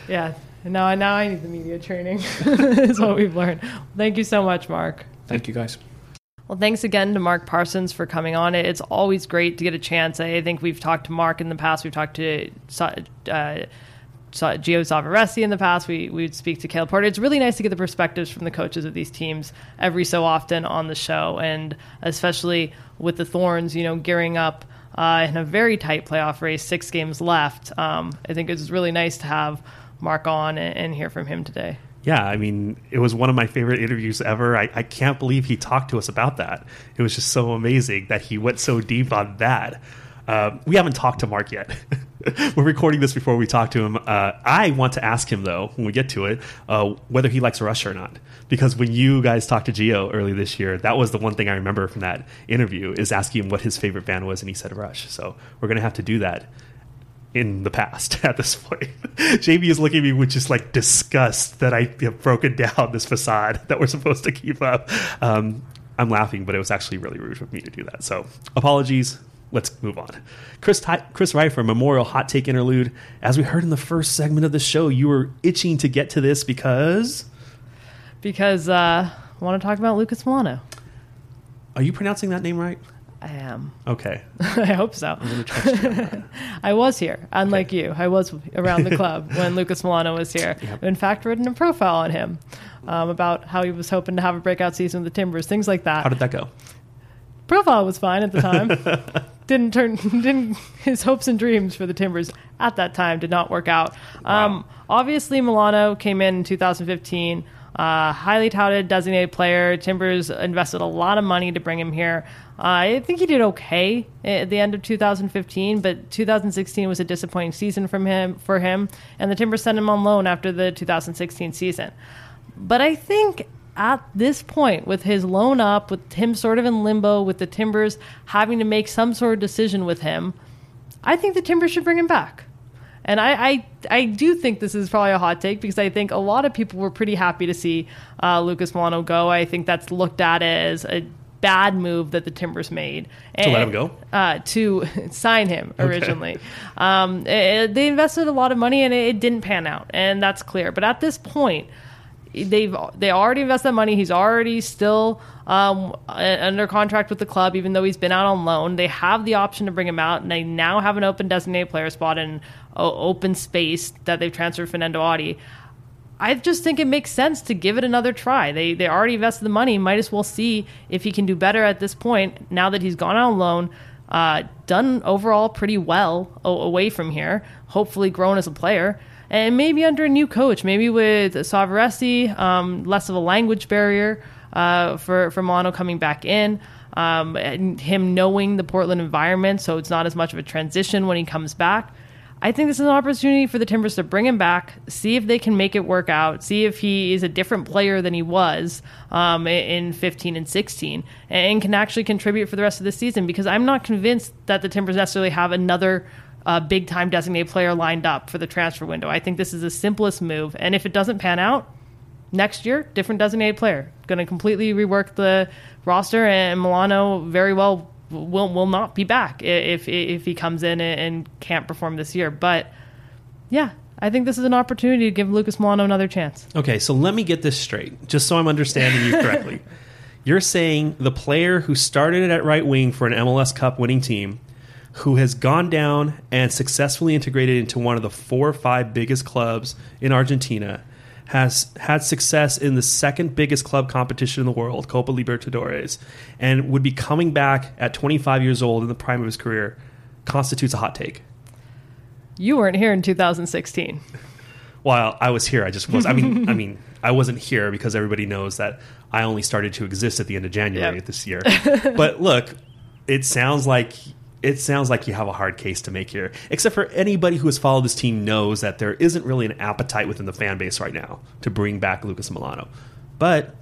Yeah, and now, now I need the media training is what we've learned. Thank you so much, Mark. Thank you, guys. Well, thanks again to Mark Parsons for coming on. It's always great to get a chance. I think we've talked to Mark in the past. We've talked to uh, Gio Savarese in the past. We we would speak to Caleb Porter. It's really nice to get the perspectives from the coaches of these teams every so often on the show, and especially with the Thorns, you know, gearing up uh, in a very tight playoff race, six games left. Um, I think it's really nice to have Mark on and, and hear from him today. Yeah, I mean, it was one of my favorite interviews ever. I, I can't believe he talked to us about that. It was just so amazing that he went so deep on that. Uh, we haven't talked to Mark yet. We're recording this before we talk to him. Uh, I want to ask him, though, when we get to it, uh, whether he likes Russia or not. Because when you guys talked to Gio early this year, that was the one thing I remember from that interview, is asking him what his favorite band was, and he said Rush. So we're going to have to do that in the past at this point. Jamie is looking at me with just like disgust that I have broken down this facade that we're supposed to keep up. Um, I'm laughing, but it was actually really rude of me to do that. So apologies. Let's move on. Chris Ty- Chris Reifer, Memorial Hot Take Interlude. As we heard in the first segment of the show, you were itching to get to this because... Because uh, I want to talk about Lucas Melano. Are you pronouncing that name right? I am. Okay. I hope so. I'm gonna trust you. I was here, unlike okay. you. I was around the club when Lucas Melano was here. Yep. In fact, written a profile on him um, about how he was hoping to have a breakout season with the Timbers, things like that. How did that go? Profile was fine at the time. Didn't turn, didn't his hopes and dreams for the Timbers at that time did not work out. Wow. Um, obviously, Melano came in in two thousand fifteen, uh, highly touted designated player. Timbers invested a lot of money to bring him here. Uh, I think he did okay at the end of two thousand fifteen, but two thousand sixteen was a disappointing season from him for him, and the Timbers sent him on loan after the two thousand sixteen season. But I think at this point, with his loan up, with him sort of in limbo, with the Timbers having to make some sort of decision with him, I think the Timbers should bring him back. And I, I, I do think this is probably a hot take, because I think a lot of people were pretty happy to see uh, Lucas Melano go. I think that's looked at as a bad move that the Timbers made. And, to let him go? Uh, to sign him originally. Okay. Um, it, they invested a lot of money, and it, it didn't pan out, and that's clear. But at this point, They've they already invested that money. He's already still um, under contract with the club, even though he's been out on loan. They have the option to bring him out, and they now have an open designated player spot in open space that they've transferred Fanendo Adi. I just think it makes sense to give it another try. They they already invested the money. Might as well see if he can do better at this point, now that he's gone out on loan. Uh, done overall pretty well away from here. Hopefully grown as a player. And maybe under a new coach, maybe with Savarese, um, less of a language barrier uh, for, for Melano coming back in, um, and him knowing the Portland environment, so it's not as much of a transition when he comes back. I think this is an opportunity for the Timbers to bring him back, see if they can make it work out, see if he is a different player than he was um, in fifteen and sixteen, and can actually contribute for the rest of the season, because I'm not convinced that the Timbers necessarily have another a big-time designated player lined up for the transfer window. I think this is the simplest move, and if it doesn't pan out, next year, different designated player. Going to completely rework the roster, and Melano very well will will not be back if if he comes in and can't perform this year. But, yeah, I think this is an opportunity to give Lucas Melano another chance. Okay, so let me get this straight, just so I'm understanding you correctly. You're saying the player who started at right wing for an M L S Cup winning team, who has gone down and successfully integrated into one of the four or five biggest clubs in Argentina, has had success in the second biggest club competition in the world, Copa Libertadores, and would be coming back at twenty-five years old in the prime of his career, constitutes a hot take. You weren't here in two thousand sixteen. Well, I was here. I just was. I mean, I mean, I wasn't here because everybody knows that I only started to exist at the end of January yep. this year. But look, it sounds like... It sounds like you have a hard case to make here, except for anybody who has followed this team knows that there isn't really an appetite within the fan base right now to bring back Lucas Melano. But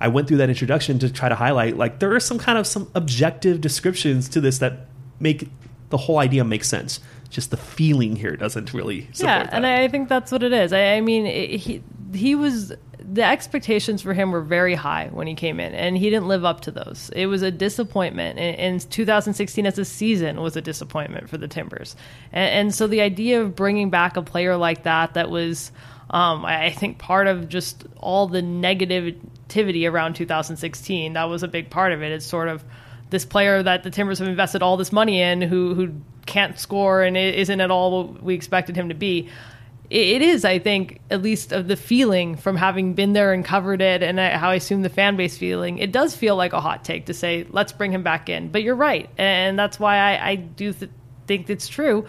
I went through that introduction to try to highlight, like, there are some kind of some objective descriptions to this that make the whole idea make sense. Just the feeling here doesn't really support yeah, that. And I think that's what it is. I, I mean, it, he he was... The expectations for him were very high when he came in, and he didn't live up to those. It was a disappointment. And two thousand sixteen as a season was a disappointment for the Timbers. And, and so the idea of bringing back a player like that that was Um, I think part of just all the negativity around two thousand sixteen, that was a big part of it. It's sort of this player that the Timbers have invested all this money in who who can't score and isn't at all what we expected him to be. It is, I think, at least of the feeling from having been there and covered it, and how I assume the fan base feeling, it does feel like a hot take to say, let's bring him back in. But you're right, and that's why I, I do th- think it's true.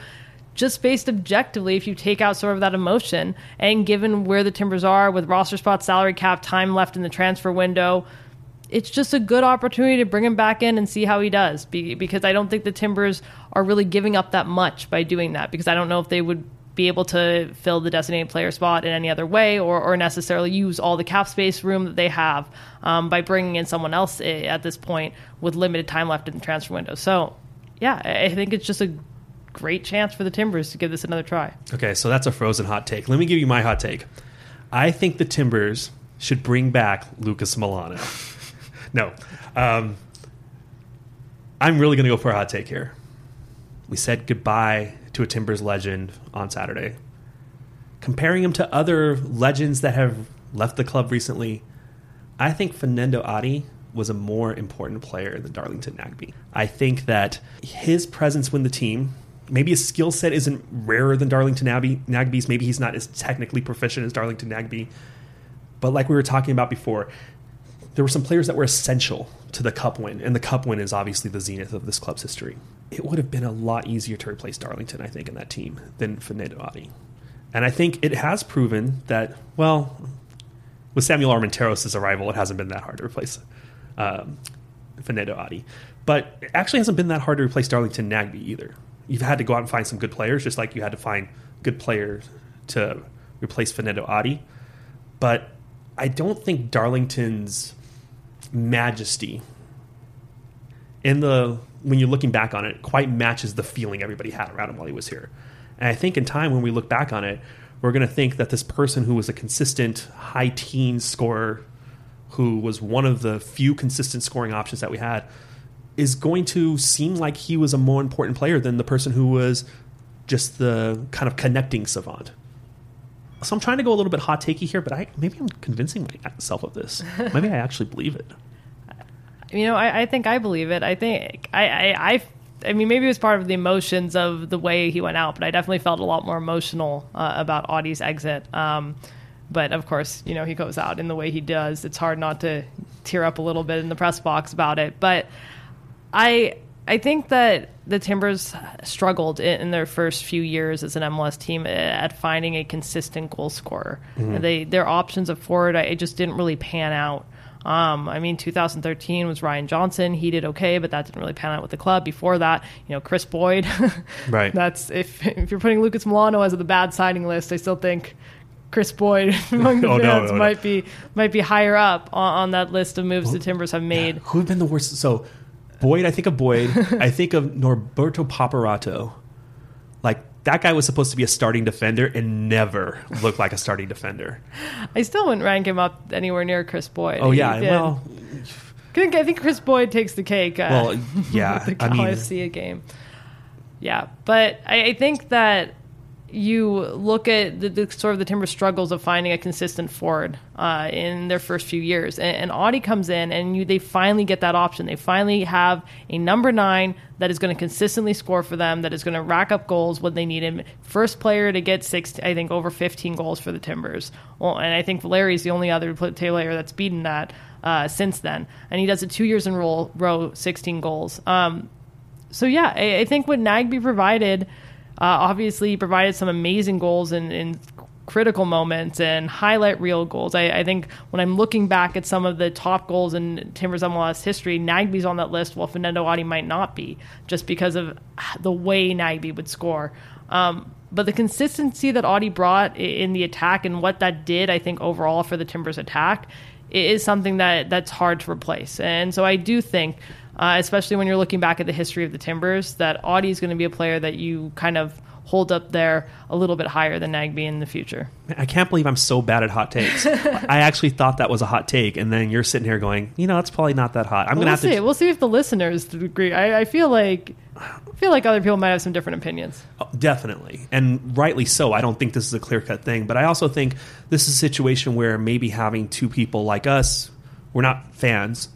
Just based objectively, if you take out sort of that emotion, and given where the Timbers are with roster spots, salary cap, time left in the transfer window, it's just a good opportunity to bring him back in and see how he does, be- because I don't think the Timbers are really giving up that much by doing that, because I don't know if they would be able to fill the designated player spot in any other way or, or necessarily use all the cap space room that they have um, by bringing in someone else at this point with limited time left in the transfer window. So, yeah, I think it's just a great chance for the Timbers to give this another try. Okay, so that's a frozen hot take. Let me give you my hot take. I think the Timbers should bring back Lucas Melano. No. Um, I'm really going to go for a hot take here. We said goodbye to a Timbers legend on Saturday. Comparing him to other legends that have left the club recently, I think Fanendo Adi was a more important player than Darlington Nagbe. I think that his presence with the team, maybe his skill set isn't rarer than Darlington Nagbe's, maybe he's not as technically proficient as Darlington Nagbe, but like we were talking about before, there were some players that were essential to the Cup win, and the Cup win is obviously the zenith of this club's history. It would have been a lot easier to replace Darlington, I think, in that team than Fanendo Adi. And I think it has proven that, well, with Samuel Armenteros' arrival, it hasn't been that hard to replace um, Fanendo Adi. But it actually hasn't been that hard to replace Darlington Nagbe either. You've had to go out and find some good players, just like you had to find good players to replace Fanendo Adi. But I don't think Darlington's majesty in the when you're looking back on it quite matches the feeling everybody had around him while he was here. And I think in time when we look back on it, we're going to think that this person who was a consistent high teen scorer, who was one of the few consistent scoring options that we had, is going to seem like he was a more important player than the person who was just the kind of connecting savant. So I'm trying to go a little bit hot takey here, but I maybe I'm convincing myself of this. Maybe I actually believe it. You know, I, I think I believe it. I think I, I, I, I mean, maybe it was part of the emotions of the way he went out, but I definitely felt a lot more emotional uh, about Audie's exit. Um, but of course, you know, he goes out in the way he does. It's hard not to tear up a little bit in the press box about it. But I, I think that the Timbers struggled in their first few years as an M L S team at finding a consistent goal scorer. Mm-hmm. They their options of forward, it just didn't really pan out. Um, I mean, two thousand thirteen was Ryan Johnson. He did okay, but that didn't really pan out with the club. Before that, you know, Chris Boyd. Right. That's if if you're putting Lucas Melano as the bad signing list, I still think Chris Boyd among the oh, fans no, no, might no. be might be higher up on, on that list of moves well, the Timbers have made. Yeah. Who've been the worst? So Boyd, I think of Boyd. I think of Norberto Paparato. Like, that guy was supposed to be a starting defender and never looked like a starting defender. I still wouldn't rank him up anywhere near Chris Boyd. Oh, yeah. Well, I think Chris Boyd takes the cake. Uh, well, yeah. the I mean, L F C game. Yeah. But I, I think that you look at the, the sort of the Timbers' struggles of finding a consistent forward uh, in their first few years. And, and Audi comes in, and you, they finally get that option. They finally have a number nine that is going to consistently score for them, that is going to rack up goals when they need him. First player to get six, I think, over fifteen goals for the Timbers. Well, and I think Larry's the only other player that's beaten that uh, since then. And he does it two years in a row, sixteen goals. Um, so, yeah, I, I think what Nagbe provided... Uh, obviously, he provided some amazing goals in, in critical moments and highlight reel goals. I, I think when I'm looking back at some of the top goals in Timbers M L S history, Nagbe's on that list, while Fanendo Adi might not be, just because of the way Nagbe would score. Um, but the consistency that Adi brought in the attack and what that did, I think, overall for the Timbers attack, is something that that's hard to replace. And so I do think... Uh, especially when you're looking back at the history of the Timbers, that Audi is going to be a player that you kind of hold up there a little bit higher than Nagbe in the future. I can't believe I'm so bad at hot takes. I actually thought that was a hot take, and then you're sitting here going, you know, that's probably not that hot. I'm well, gonna we'll have see. to. We'll see if the listeners agree. I, I feel like I feel like other people might have some different opinions. Oh, definitely, and rightly so. I don't think this is a clear cut thing, but I also think this is a situation where maybe having two people like us, we're not fans.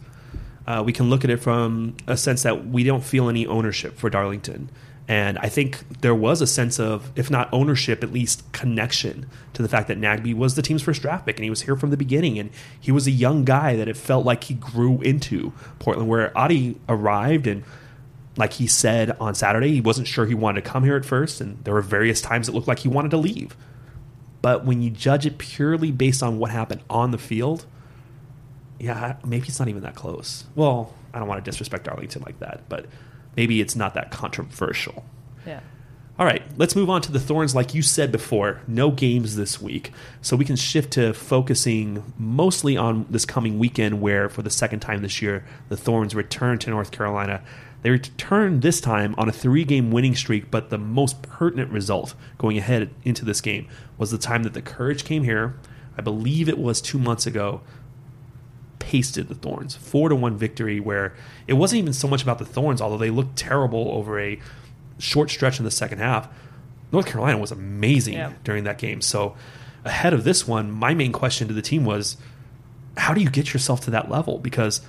Uh, we can look at it from a sense that we don't feel any ownership for Darlington. And I think there was a sense of, if not ownership, at least connection to the fact that Nagbe was the team's first draft pick, and he was here from the beginning, and he was a young guy that it felt like he grew into Portland, where Adi arrived, and like he said on Saturday, he wasn't sure he wanted to come here at first, and there were various times it looked like he wanted to leave. But when you judge it purely based on what happened on the field, yeah, maybe it's not even that close. Well, I don't want to disrespect Darlington like that, but maybe it's not that controversial. Yeah. All right, let's move on to the Thorns. Like you said before, no games this week. So we can shift to focusing mostly on this coming weekend where, for the second time this year, the Thorns return to North Carolina. They return this time on a three-game winning streak, but the most pertinent result going ahead into this game was the time that the Courage came here. I believe it was two months ago. Pasted the Thorns. four to one victory where it wasn't even so much about the Thorns, although they looked terrible over a short stretch in the second half. North Carolina was amazing yeah. during that game. So ahead of this one, my main question to the team was, how do you get yourself to that level? Because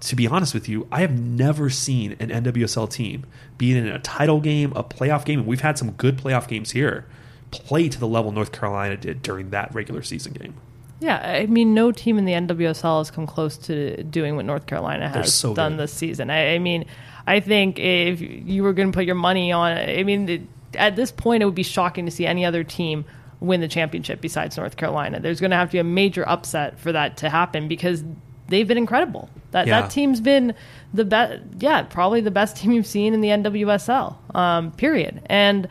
to be honest with you, I have never seen an N W S L team, be it in a title game, a playoff game, and we've had some good playoff games here, play to the level North Carolina did during that regular season game. Yeah, I mean, no team in the N W S L has come close to doing what North Carolina has so done good. This season. I, I mean, I think if you were going to put your money on, I mean, it, at this point, it would be shocking to see any other team win the championship besides North Carolina. There's going to have to be a major upset for that to happen because they've been incredible. That yeah. that team's been the best, yeah, probably the best team you've seen in the N W S L, um, period. And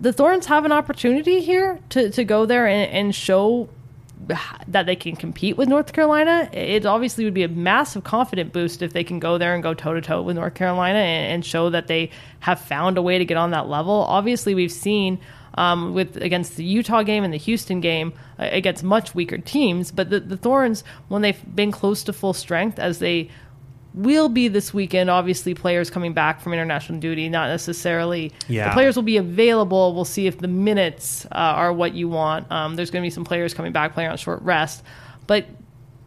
the Thorns have an opportunity here to, to go there and, and show that they can compete with North Carolina. It obviously would be a massive confident boost if they can go there and go toe-to-toe with North Carolina and, and show that they have found a way to get on that level. Obviously, we've seen um, with against the Utah game and the Houston game uh, against much weaker teams, but the, the Thorns, when they've been close to full strength, as they will be this weekend, obviously players coming back from international duty, not necessarily yeah. the players will be available. We'll see if the minutes uh, are what you want. Um, there's going to be some players coming back, playing on short rest, but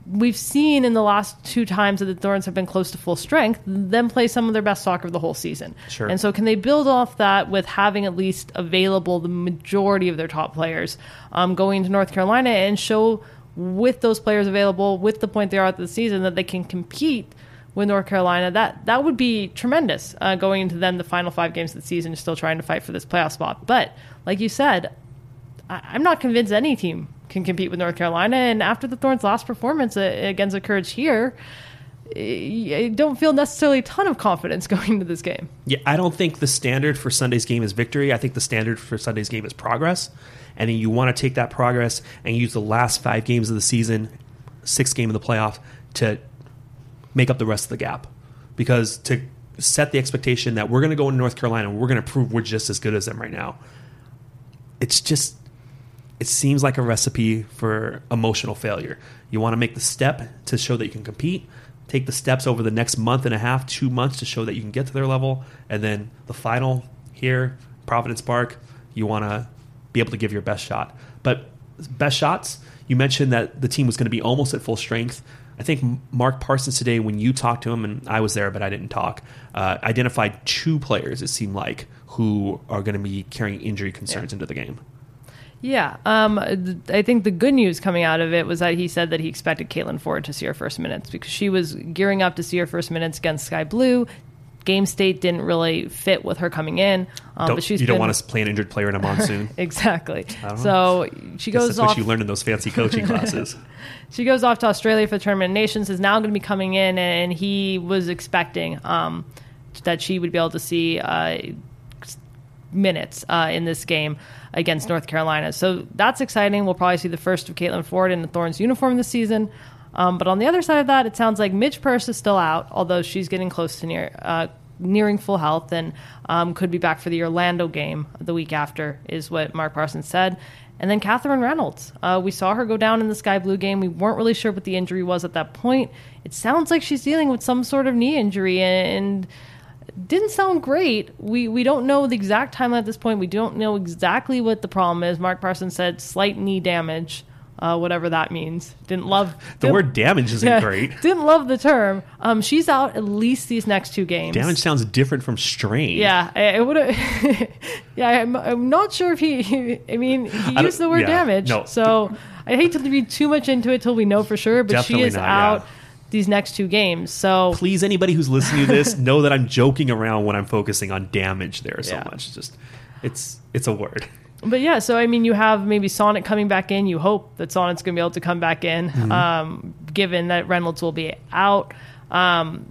we've seen in the last two times that the Thorns have been close to full strength, them play some of their best soccer of the whole season. Sure. And so can they build off that with having at least available the majority of their top players um, going to North Carolina and show with those players available, with the point they are at the season, that they can compete with North Carolina? That that would be tremendous uh, going into them the final five games of the season, still trying to fight for this playoff spot. But like you said, I, I'm not convinced any team can compete with North Carolina. And after the Thorns' last performance uh, against the Courage here, I don't feel necessarily a ton of confidence going into this game. Yeah, I don't think the standard for Sunday's game is victory. I think the standard for Sunday's game is progress. And you want to take that progress and use the last five games of the season, sixth game of the playoff, to make up the rest of the gap, because to set the expectation that we're going to go into North Carolina and we're going to prove we're just as good as them right now, it's just, it seems like a recipe for emotional failure. You want to make the step to show that you can compete, take the steps over the next month and a half, two months to show that you can get to their level, and then the final here, Providence Park, you want to be able to give your best shot. But best shots, you mentioned that the team was going to be almost at full strength. I think Mark Parsons today, when you talked to him, and I was there, but I didn't talk, uh, identified two players, it seemed like, who are going to be carrying injury concerns yeah. into the game. Yeah. Um, th- I think the good news coming out of it was that he said that he expected Caitlin Ford to see her first minutes because she was gearing up to see her first minutes against Sky Blue. Game state didn't really fit with her coming in. Um, but she's you don't been... want to play an injured player in a monsoon. exactly. So know. she goes that's off. That's what you learned in those fancy coaching classes. She goes off to Australia for the Tournament of Nations, is now going to be coming in, and he was expecting um, that she would be able to see uh, minutes uh, in this game against North Carolina. So that's exciting. We'll probably see the first of Caitlin Ford in the Thorns uniform this season. Um, but on the other side of that, it sounds like Midge Peirce is still out, although she's getting close to near uh, nearing full health and um, could be back for the Orlando game the week after, is what Mark Parsons said. And then Catherine Reynolds. Uh, we saw her go down in the Sky Blue game. We weren't really sure what the injury was at that point. It sounds like she's dealing with some sort of knee injury and didn't sound great. We we don't know the exact timeline at this point. We don't know exactly what the problem is. Mark Parsons said slight knee damage, uh, whatever that means. Didn't love... The didn't, word damage isn't yeah, great. Didn't love the term. Um, she's out at least these next two games. Damage sounds different from strain. Yeah, I, I would have... yeah, I'm, I'm not sure if he... I mean, he used the word yeah, damage, no. so I hate to read too much into it till we know for sure, but Definitely she is not, out... Yeah. these next two games. So please, anybody who's listening to this, know that I'm joking around when I'm focusing on damage there so yeah. much. It's just it's it's a word. But yeah, so I mean, you have maybe Sonnet coming back in. You hope that Sonnet's going to be able to come back in, mm-hmm. um, given that Reynolds will be out. Um,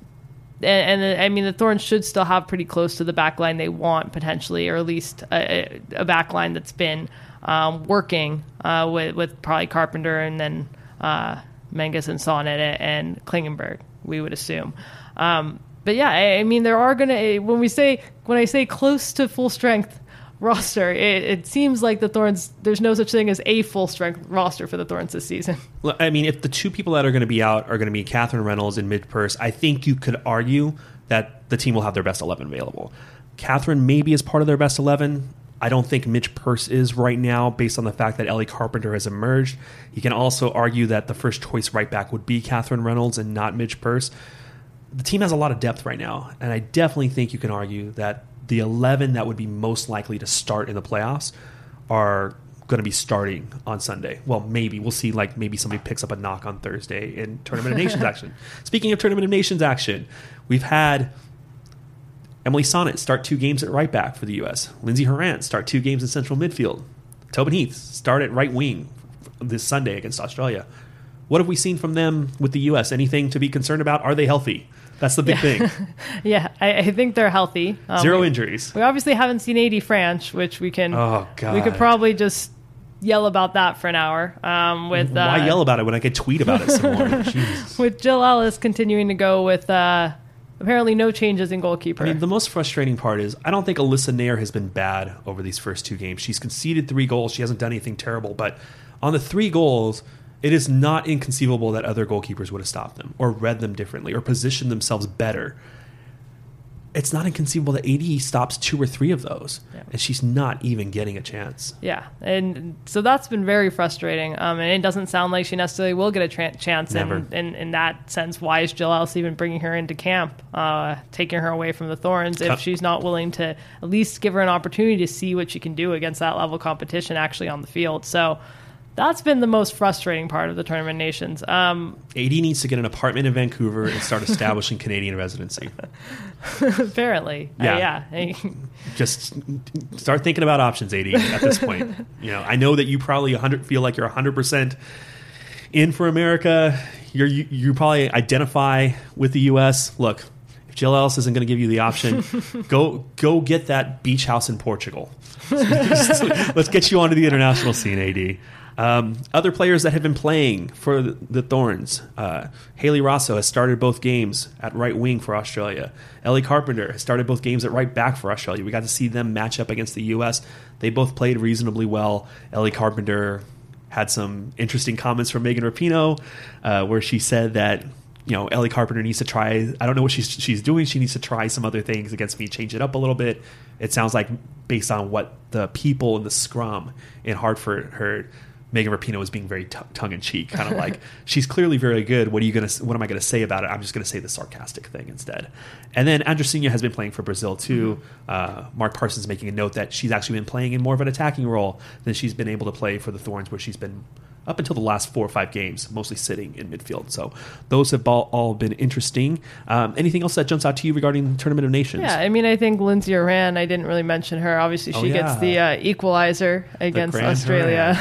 and, and I mean, the Thorns should still have pretty close to the back line they want potentially, or at least a, a back line that's been um, working uh, with, with probably Carpenter and then uh, Menges and Sonnet and Klingenberg, we would assume. Um, but yeah, I, I mean, there are going to, when we say, when I say close to full strength roster, it, it seems like the Thorns, there's no such thing as a full strength roster for the Thorns this season. Well, I mean, if the two people that are going to be out are going to be Catherine Reynolds and Mid-Purse, I think you could argue that the team will have their best eleven available. Catherine maybe is part of their best eleven. I don't think Mitch Purse is right now based on the fact that Ellie Carpenter has emerged. You can also argue that the first choice right back would be Catherine Reynolds and not Mitch Purse. The team has a lot of depth right now, and I definitely think you can argue that the eleven that would be most likely to start in the playoffs are going to be starting on Sunday. Well, maybe. We'll see. Like maybe somebody picks up a knock on Thursday in Tournament of Nations action. Speaking of Tournament of Nations action, we've had... Emily Sonnet start two games at right back for the U S Lindsay Horan start two games in central midfield. Tobin Heath start at right wing this Sunday against Australia. What have we seen from them with the U S? Anything to be concerned about? Are they healthy? That's the big yeah. thing. yeah, I, I think they're healthy. Um, Zero we, injuries. We obviously haven't seen Adi Franch, which we can. Oh God. We could probably just yell about that for an hour. Um, with uh, why yell about it when I could tweet about it some more? Jeez. With Jill Ellis continuing to go with. Uh, Apparently no changes in goalkeeper. I mean, the most frustrating part is I don't think Alyssa Nair has been bad over these first two games. She's conceded three goals. She hasn't done anything terrible. But on the three goals, it is not inconceivable that other goalkeepers would have stopped them or read them differently or positioned themselves better. It's not inconceivable that A D stops two or three of those, yeah. and she's not even getting a chance. Yeah, and so that's been very frustrating, um, and it doesn't sound like she necessarily will get a tra- chance. Never. In, in, in that sense, why is Jill Ellis even bringing her into camp, uh, taking her away from the Thorns, if she's not willing to at least give her an opportunity to see what she can do against that level of competition actually on the field? So that's been the most frustrating part of the Tournament of Nations. Um, A D needs to get an apartment in Vancouver and start establishing Canadian residency. Apparently. Yeah. Uh, yeah. Just start thinking about options, A D, at this point. You know, I know that you probably one hundred feel like you're one hundred percent in for America. You're, you you probably identify with the U S. Look, if Jill Ellis isn't going to give you the option, go go get that beach house in Portugal. Let's get you onto the international scene, A D. Um, other players that have been playing for the, the Thorns, uh, Haley Rosso has started both games at right wing for Australia. Ellie Carpenter has started both games at right back for Australia. We got to see them match up against the U S. They both played reasonably well. Ellie Carpenter had some interesting comments from Megan Rapinoe, uh, where she said that, you know, Ellie Carpenter needs to try, I don't know what she's, she's doing. She needs to try some other things against me, change it up a little bit. It sounds like based on what the people in the scrum in Hartford heard, Megan Rapinoe was being very t- tongue-in-cheek, kind of like, she's clearly very good. What are you gonna? What am I going to say about it? I'm just going to say the sarcastic thing instead. And then Andresinha has been playing for Brazil, too. Uh, Mark Parsons making a note that she's actually been playing in more of an attacking role than she's been able to play for the Thorns, where she's been, up until the last four or five games, mostly sitting in midfield. So those have all, all been interesting. Um, anything else that jumps out to you regarding the Tournament of Nations? Yeah, I mean, I think Lindsay Horan, I didn't really mention her. Obviously, she oh, yeah. gets the uh, equalizer against the Australia.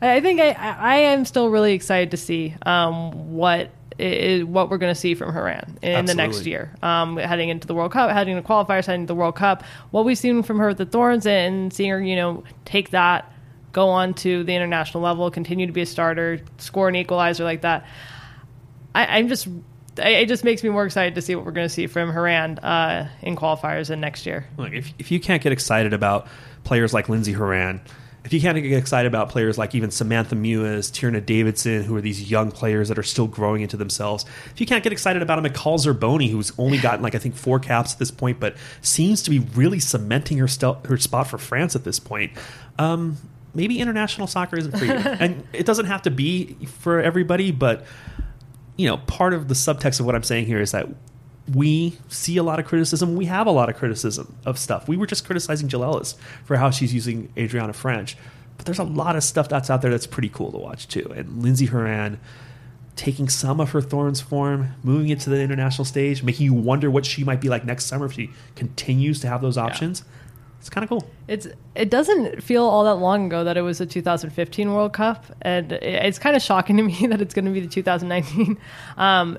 I think I, I am still really excited to see um, what is, what we're going to see from Horan in Absolutely. the next year, um, heading into the World Cup, heading to qualifiers, heading to the World Cup. What we've seen from her with the Thorns and seeing her, you know, take that, go on to the international level, continue to be a starter, score an equalizer like that. I, I'm just it just makes me more excited to see what we're going to see from Horan uh, in qualifiers and next year. Look, if if you can't get excited about players like Lindsey Horan, if you can't get excited about players like even Samantha Mewis, Tierna Davidson, who are these young players that are still growing into themselves, if you can't get excited about a McCall Zerboni, who's only gotten, like I think, four caps at this point, but seems to be really cementing her, st- her spot for France at this point, um, maybe international soccer isn't for you. And it doesn't have to be for everybody, but you know, part of the subtext of what I'm saying here is that we see a lot of criticism. We have a lot of criticism of stuff. We were just criticizing Jill Ellis for how she's using Adriana French. But there's a lot of stuff that's out there that's pretty cool to watch, too. And Lindsey Horan taking some of her Thorns form, moving it to the international stage, making you wonder what she might be like next summer if she continues to have those options. Yeah. It's kind of cool. It's It doesn't feel all that long ago that it was the two thousand fifteen World Cup, and it, it's kind of shocking to me that it's going to be the two thousand nineteen. Um,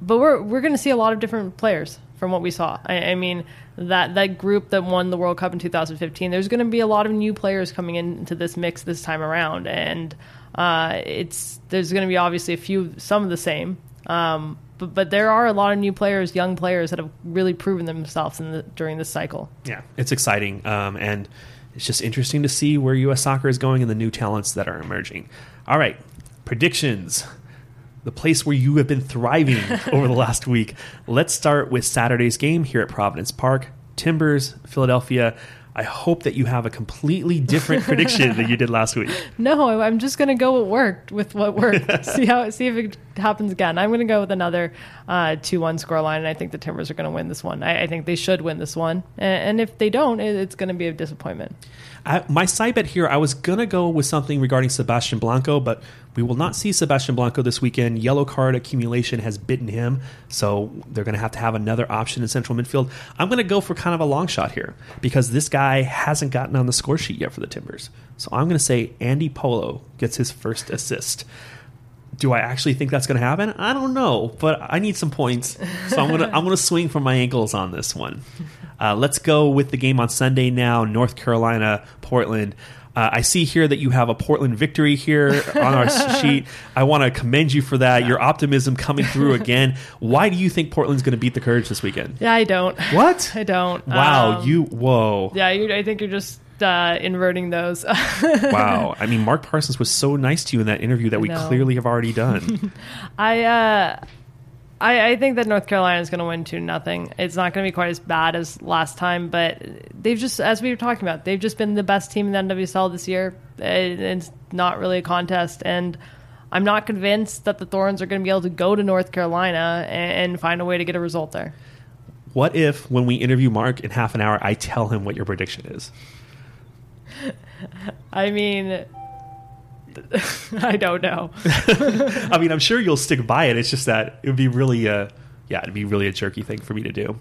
but we're we're going to see a lot of different players from what we saw. I, I mean, that, that group that won the World Cup in two thousand fifteen, there's going to be a lot of new players coming into this mix this time around, and uh, it's there's going to be obviously a few, some of the same, um, But, but there are a lot of new players, young players that have really proven themselves in the, during this cycle. Yeah, it's exciting. Um, and it's just interesting to see where U S soccer is going and the new talents that are emerging. All right, predictions. The place where you have been thriving over the last week. Let's start with Saturday's game here at Providence Park. Timbers, Philadelphia. I hope that you have a completely different prediction than you did last week. No, I'm just going to go what worked with what worked. see how see if it happens again. I'm going to go with another uh, two one scoreline, and I think the Timbers are going to win this one. I, I think they should win this one. And, and if they don't, it, it's going to be a disappointment. Uh, my side bet here, I was going to go with something regarding Sebastian Blanco, but we will not see Sebastian Blanco this weekend. Yellow card accumulation has bitten him, so they're going to have to have another option in central midfield. I'm going to go for kind of a long shot here because this guy hasn't gotten on the score sheet yet for the Timbers. So I'm going to say Andy Polo gets his first assist. Do I actually think that's going to happen? I don't know, but I need some points, so I'm going to I'm going to swing for my ankles on this one. Uh, let's go with the game on Sunday now, North Carolina, Portland. Uh, I see here that you have a Portland victory here on our sheet. I want to commend you for that. Yeah. Your optimism coming through again. Why do you think Portland's going to beat the Courage this weekend? Yeah, I don't. What? I don't. Wow. Um, you. Whoa. Yeah, you, I think you're just uh, inverting those. Wow. I mean, Mark Parsons was so nice to you in that interview that we clearly have already done. I, uh, I I think that North Carolina is going to win two nothing. It's not going to be quite as bad as last time, but they've just, as we were talking about, they've just been the best team in the N W S L this year. It's not really a contest, and I'm not convinced that the Thorns are going to be able to go to North Carolina and, and find a way to get a result there. What if, when we interview Mark in half an hour, I tell him what your prediction is? I mean, I don't know. I mean, I'm sure you'll stick by it. It's just that it would be really a, yeah, it'd be really a jerky thing for me to do.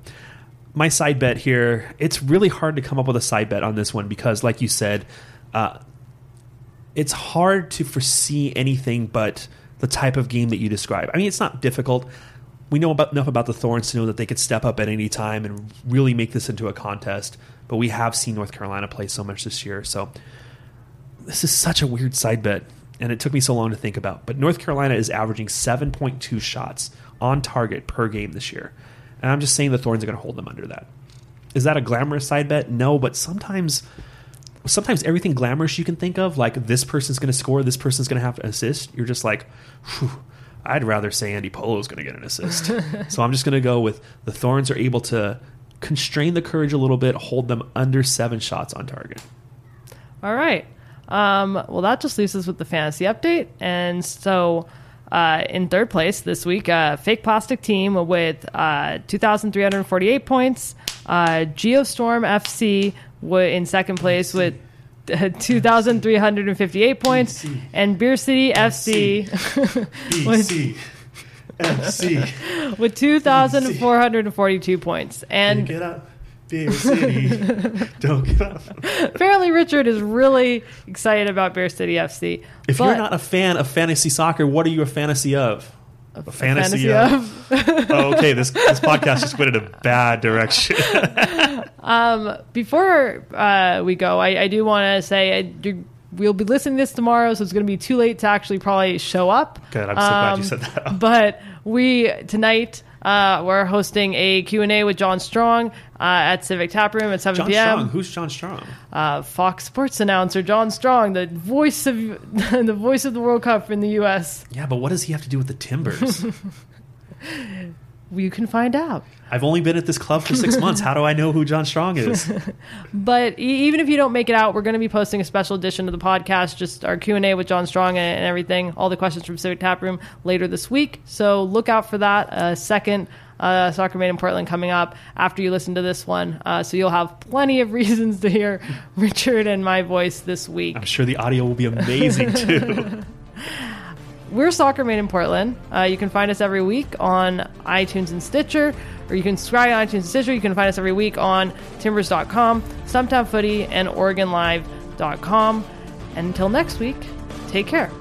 My side bet here, it's really hard to come up with a side bet on this one because, like you said, uh, it's hard to foresee anything but the type of game that you describe. I mean, it's not difficult. We know about, enough about the Thorns to know that they could step up at any time and really make this into a contest. But we have seen North Carolina play so much this year. So this is such a weird side bet, and it took me so long to think about. But North Carolina is averaging seven point two shots on target per game this year. And I'm just saying the Thorns are going to hold them under that. Is that a glamorous side bet? No, but sometimes sometimes everything glamorous you can think of, like this person's going to score, this person's going to have to assist, you're just like, whew, I'd rather say Andy Polo's going to get an assist. So I'm just going to go with the Thorns are able to constrain the Courage a little bit, hold them under seven shots on target. All right. Um, well, that just leaves us with the fantasy update. And so uh, in third place this week, uh, Fake Plastic Team with uh, two thousand three hundred forty-eight points. Uh, Geostorm F C in second place with uh, two thousand three hundred fifty-eight points. B C. And Beer City F C. B C. with- F C with two thousand four hundred forty-two points. And get up, Beer City. Don't get up. Apparently, Richard is really excited about Beer City F C. If you're not a fan of fantasy soccer, what are you a fantasy of? A, a fantasy, fantasy of. of. Oh, okay, this this podcast just went in a bad direction. um, before uh, we go, I, I do want to say, I, you're, we'll be listening to this tomorrow, so it's going to be too late to actually probably show up. Good, I'm so um, glad you said that. But we tonight uh, we're hosting a Q and A with John Strong uh, at Civic Tap Room at seven p.m. John Strong? Who's John Strong? Uh, Fox Sports announcer John Strong, the voice of the voice of the World Cup in the U S Yeah, but what does he have to do with the Timbers? You can find out. I've only been at this club for six months. How do I know who John Strong is? But even if you don't make it out, we're going to be posting a special edition of the podcast, just our Q and A with John Strong and everything, all the questions from Civic Tap Room later this week. So look out for that. Uh, second uh, Soccer Made in Portland coming up after you listen to this one. Uh, so you'll have plenty of reasons to hear Richard and my voice this week. I'm sure the audio will be amazing too. We're Soccer Made in Portland. Uh, you can find us every week on iTunes and Stitcher, or you can subscribe on iTunes and Stitcher. You can find us every week on Timbers dot com, Stumptown Footy, and Oregon Live dot com. And until next week, take care.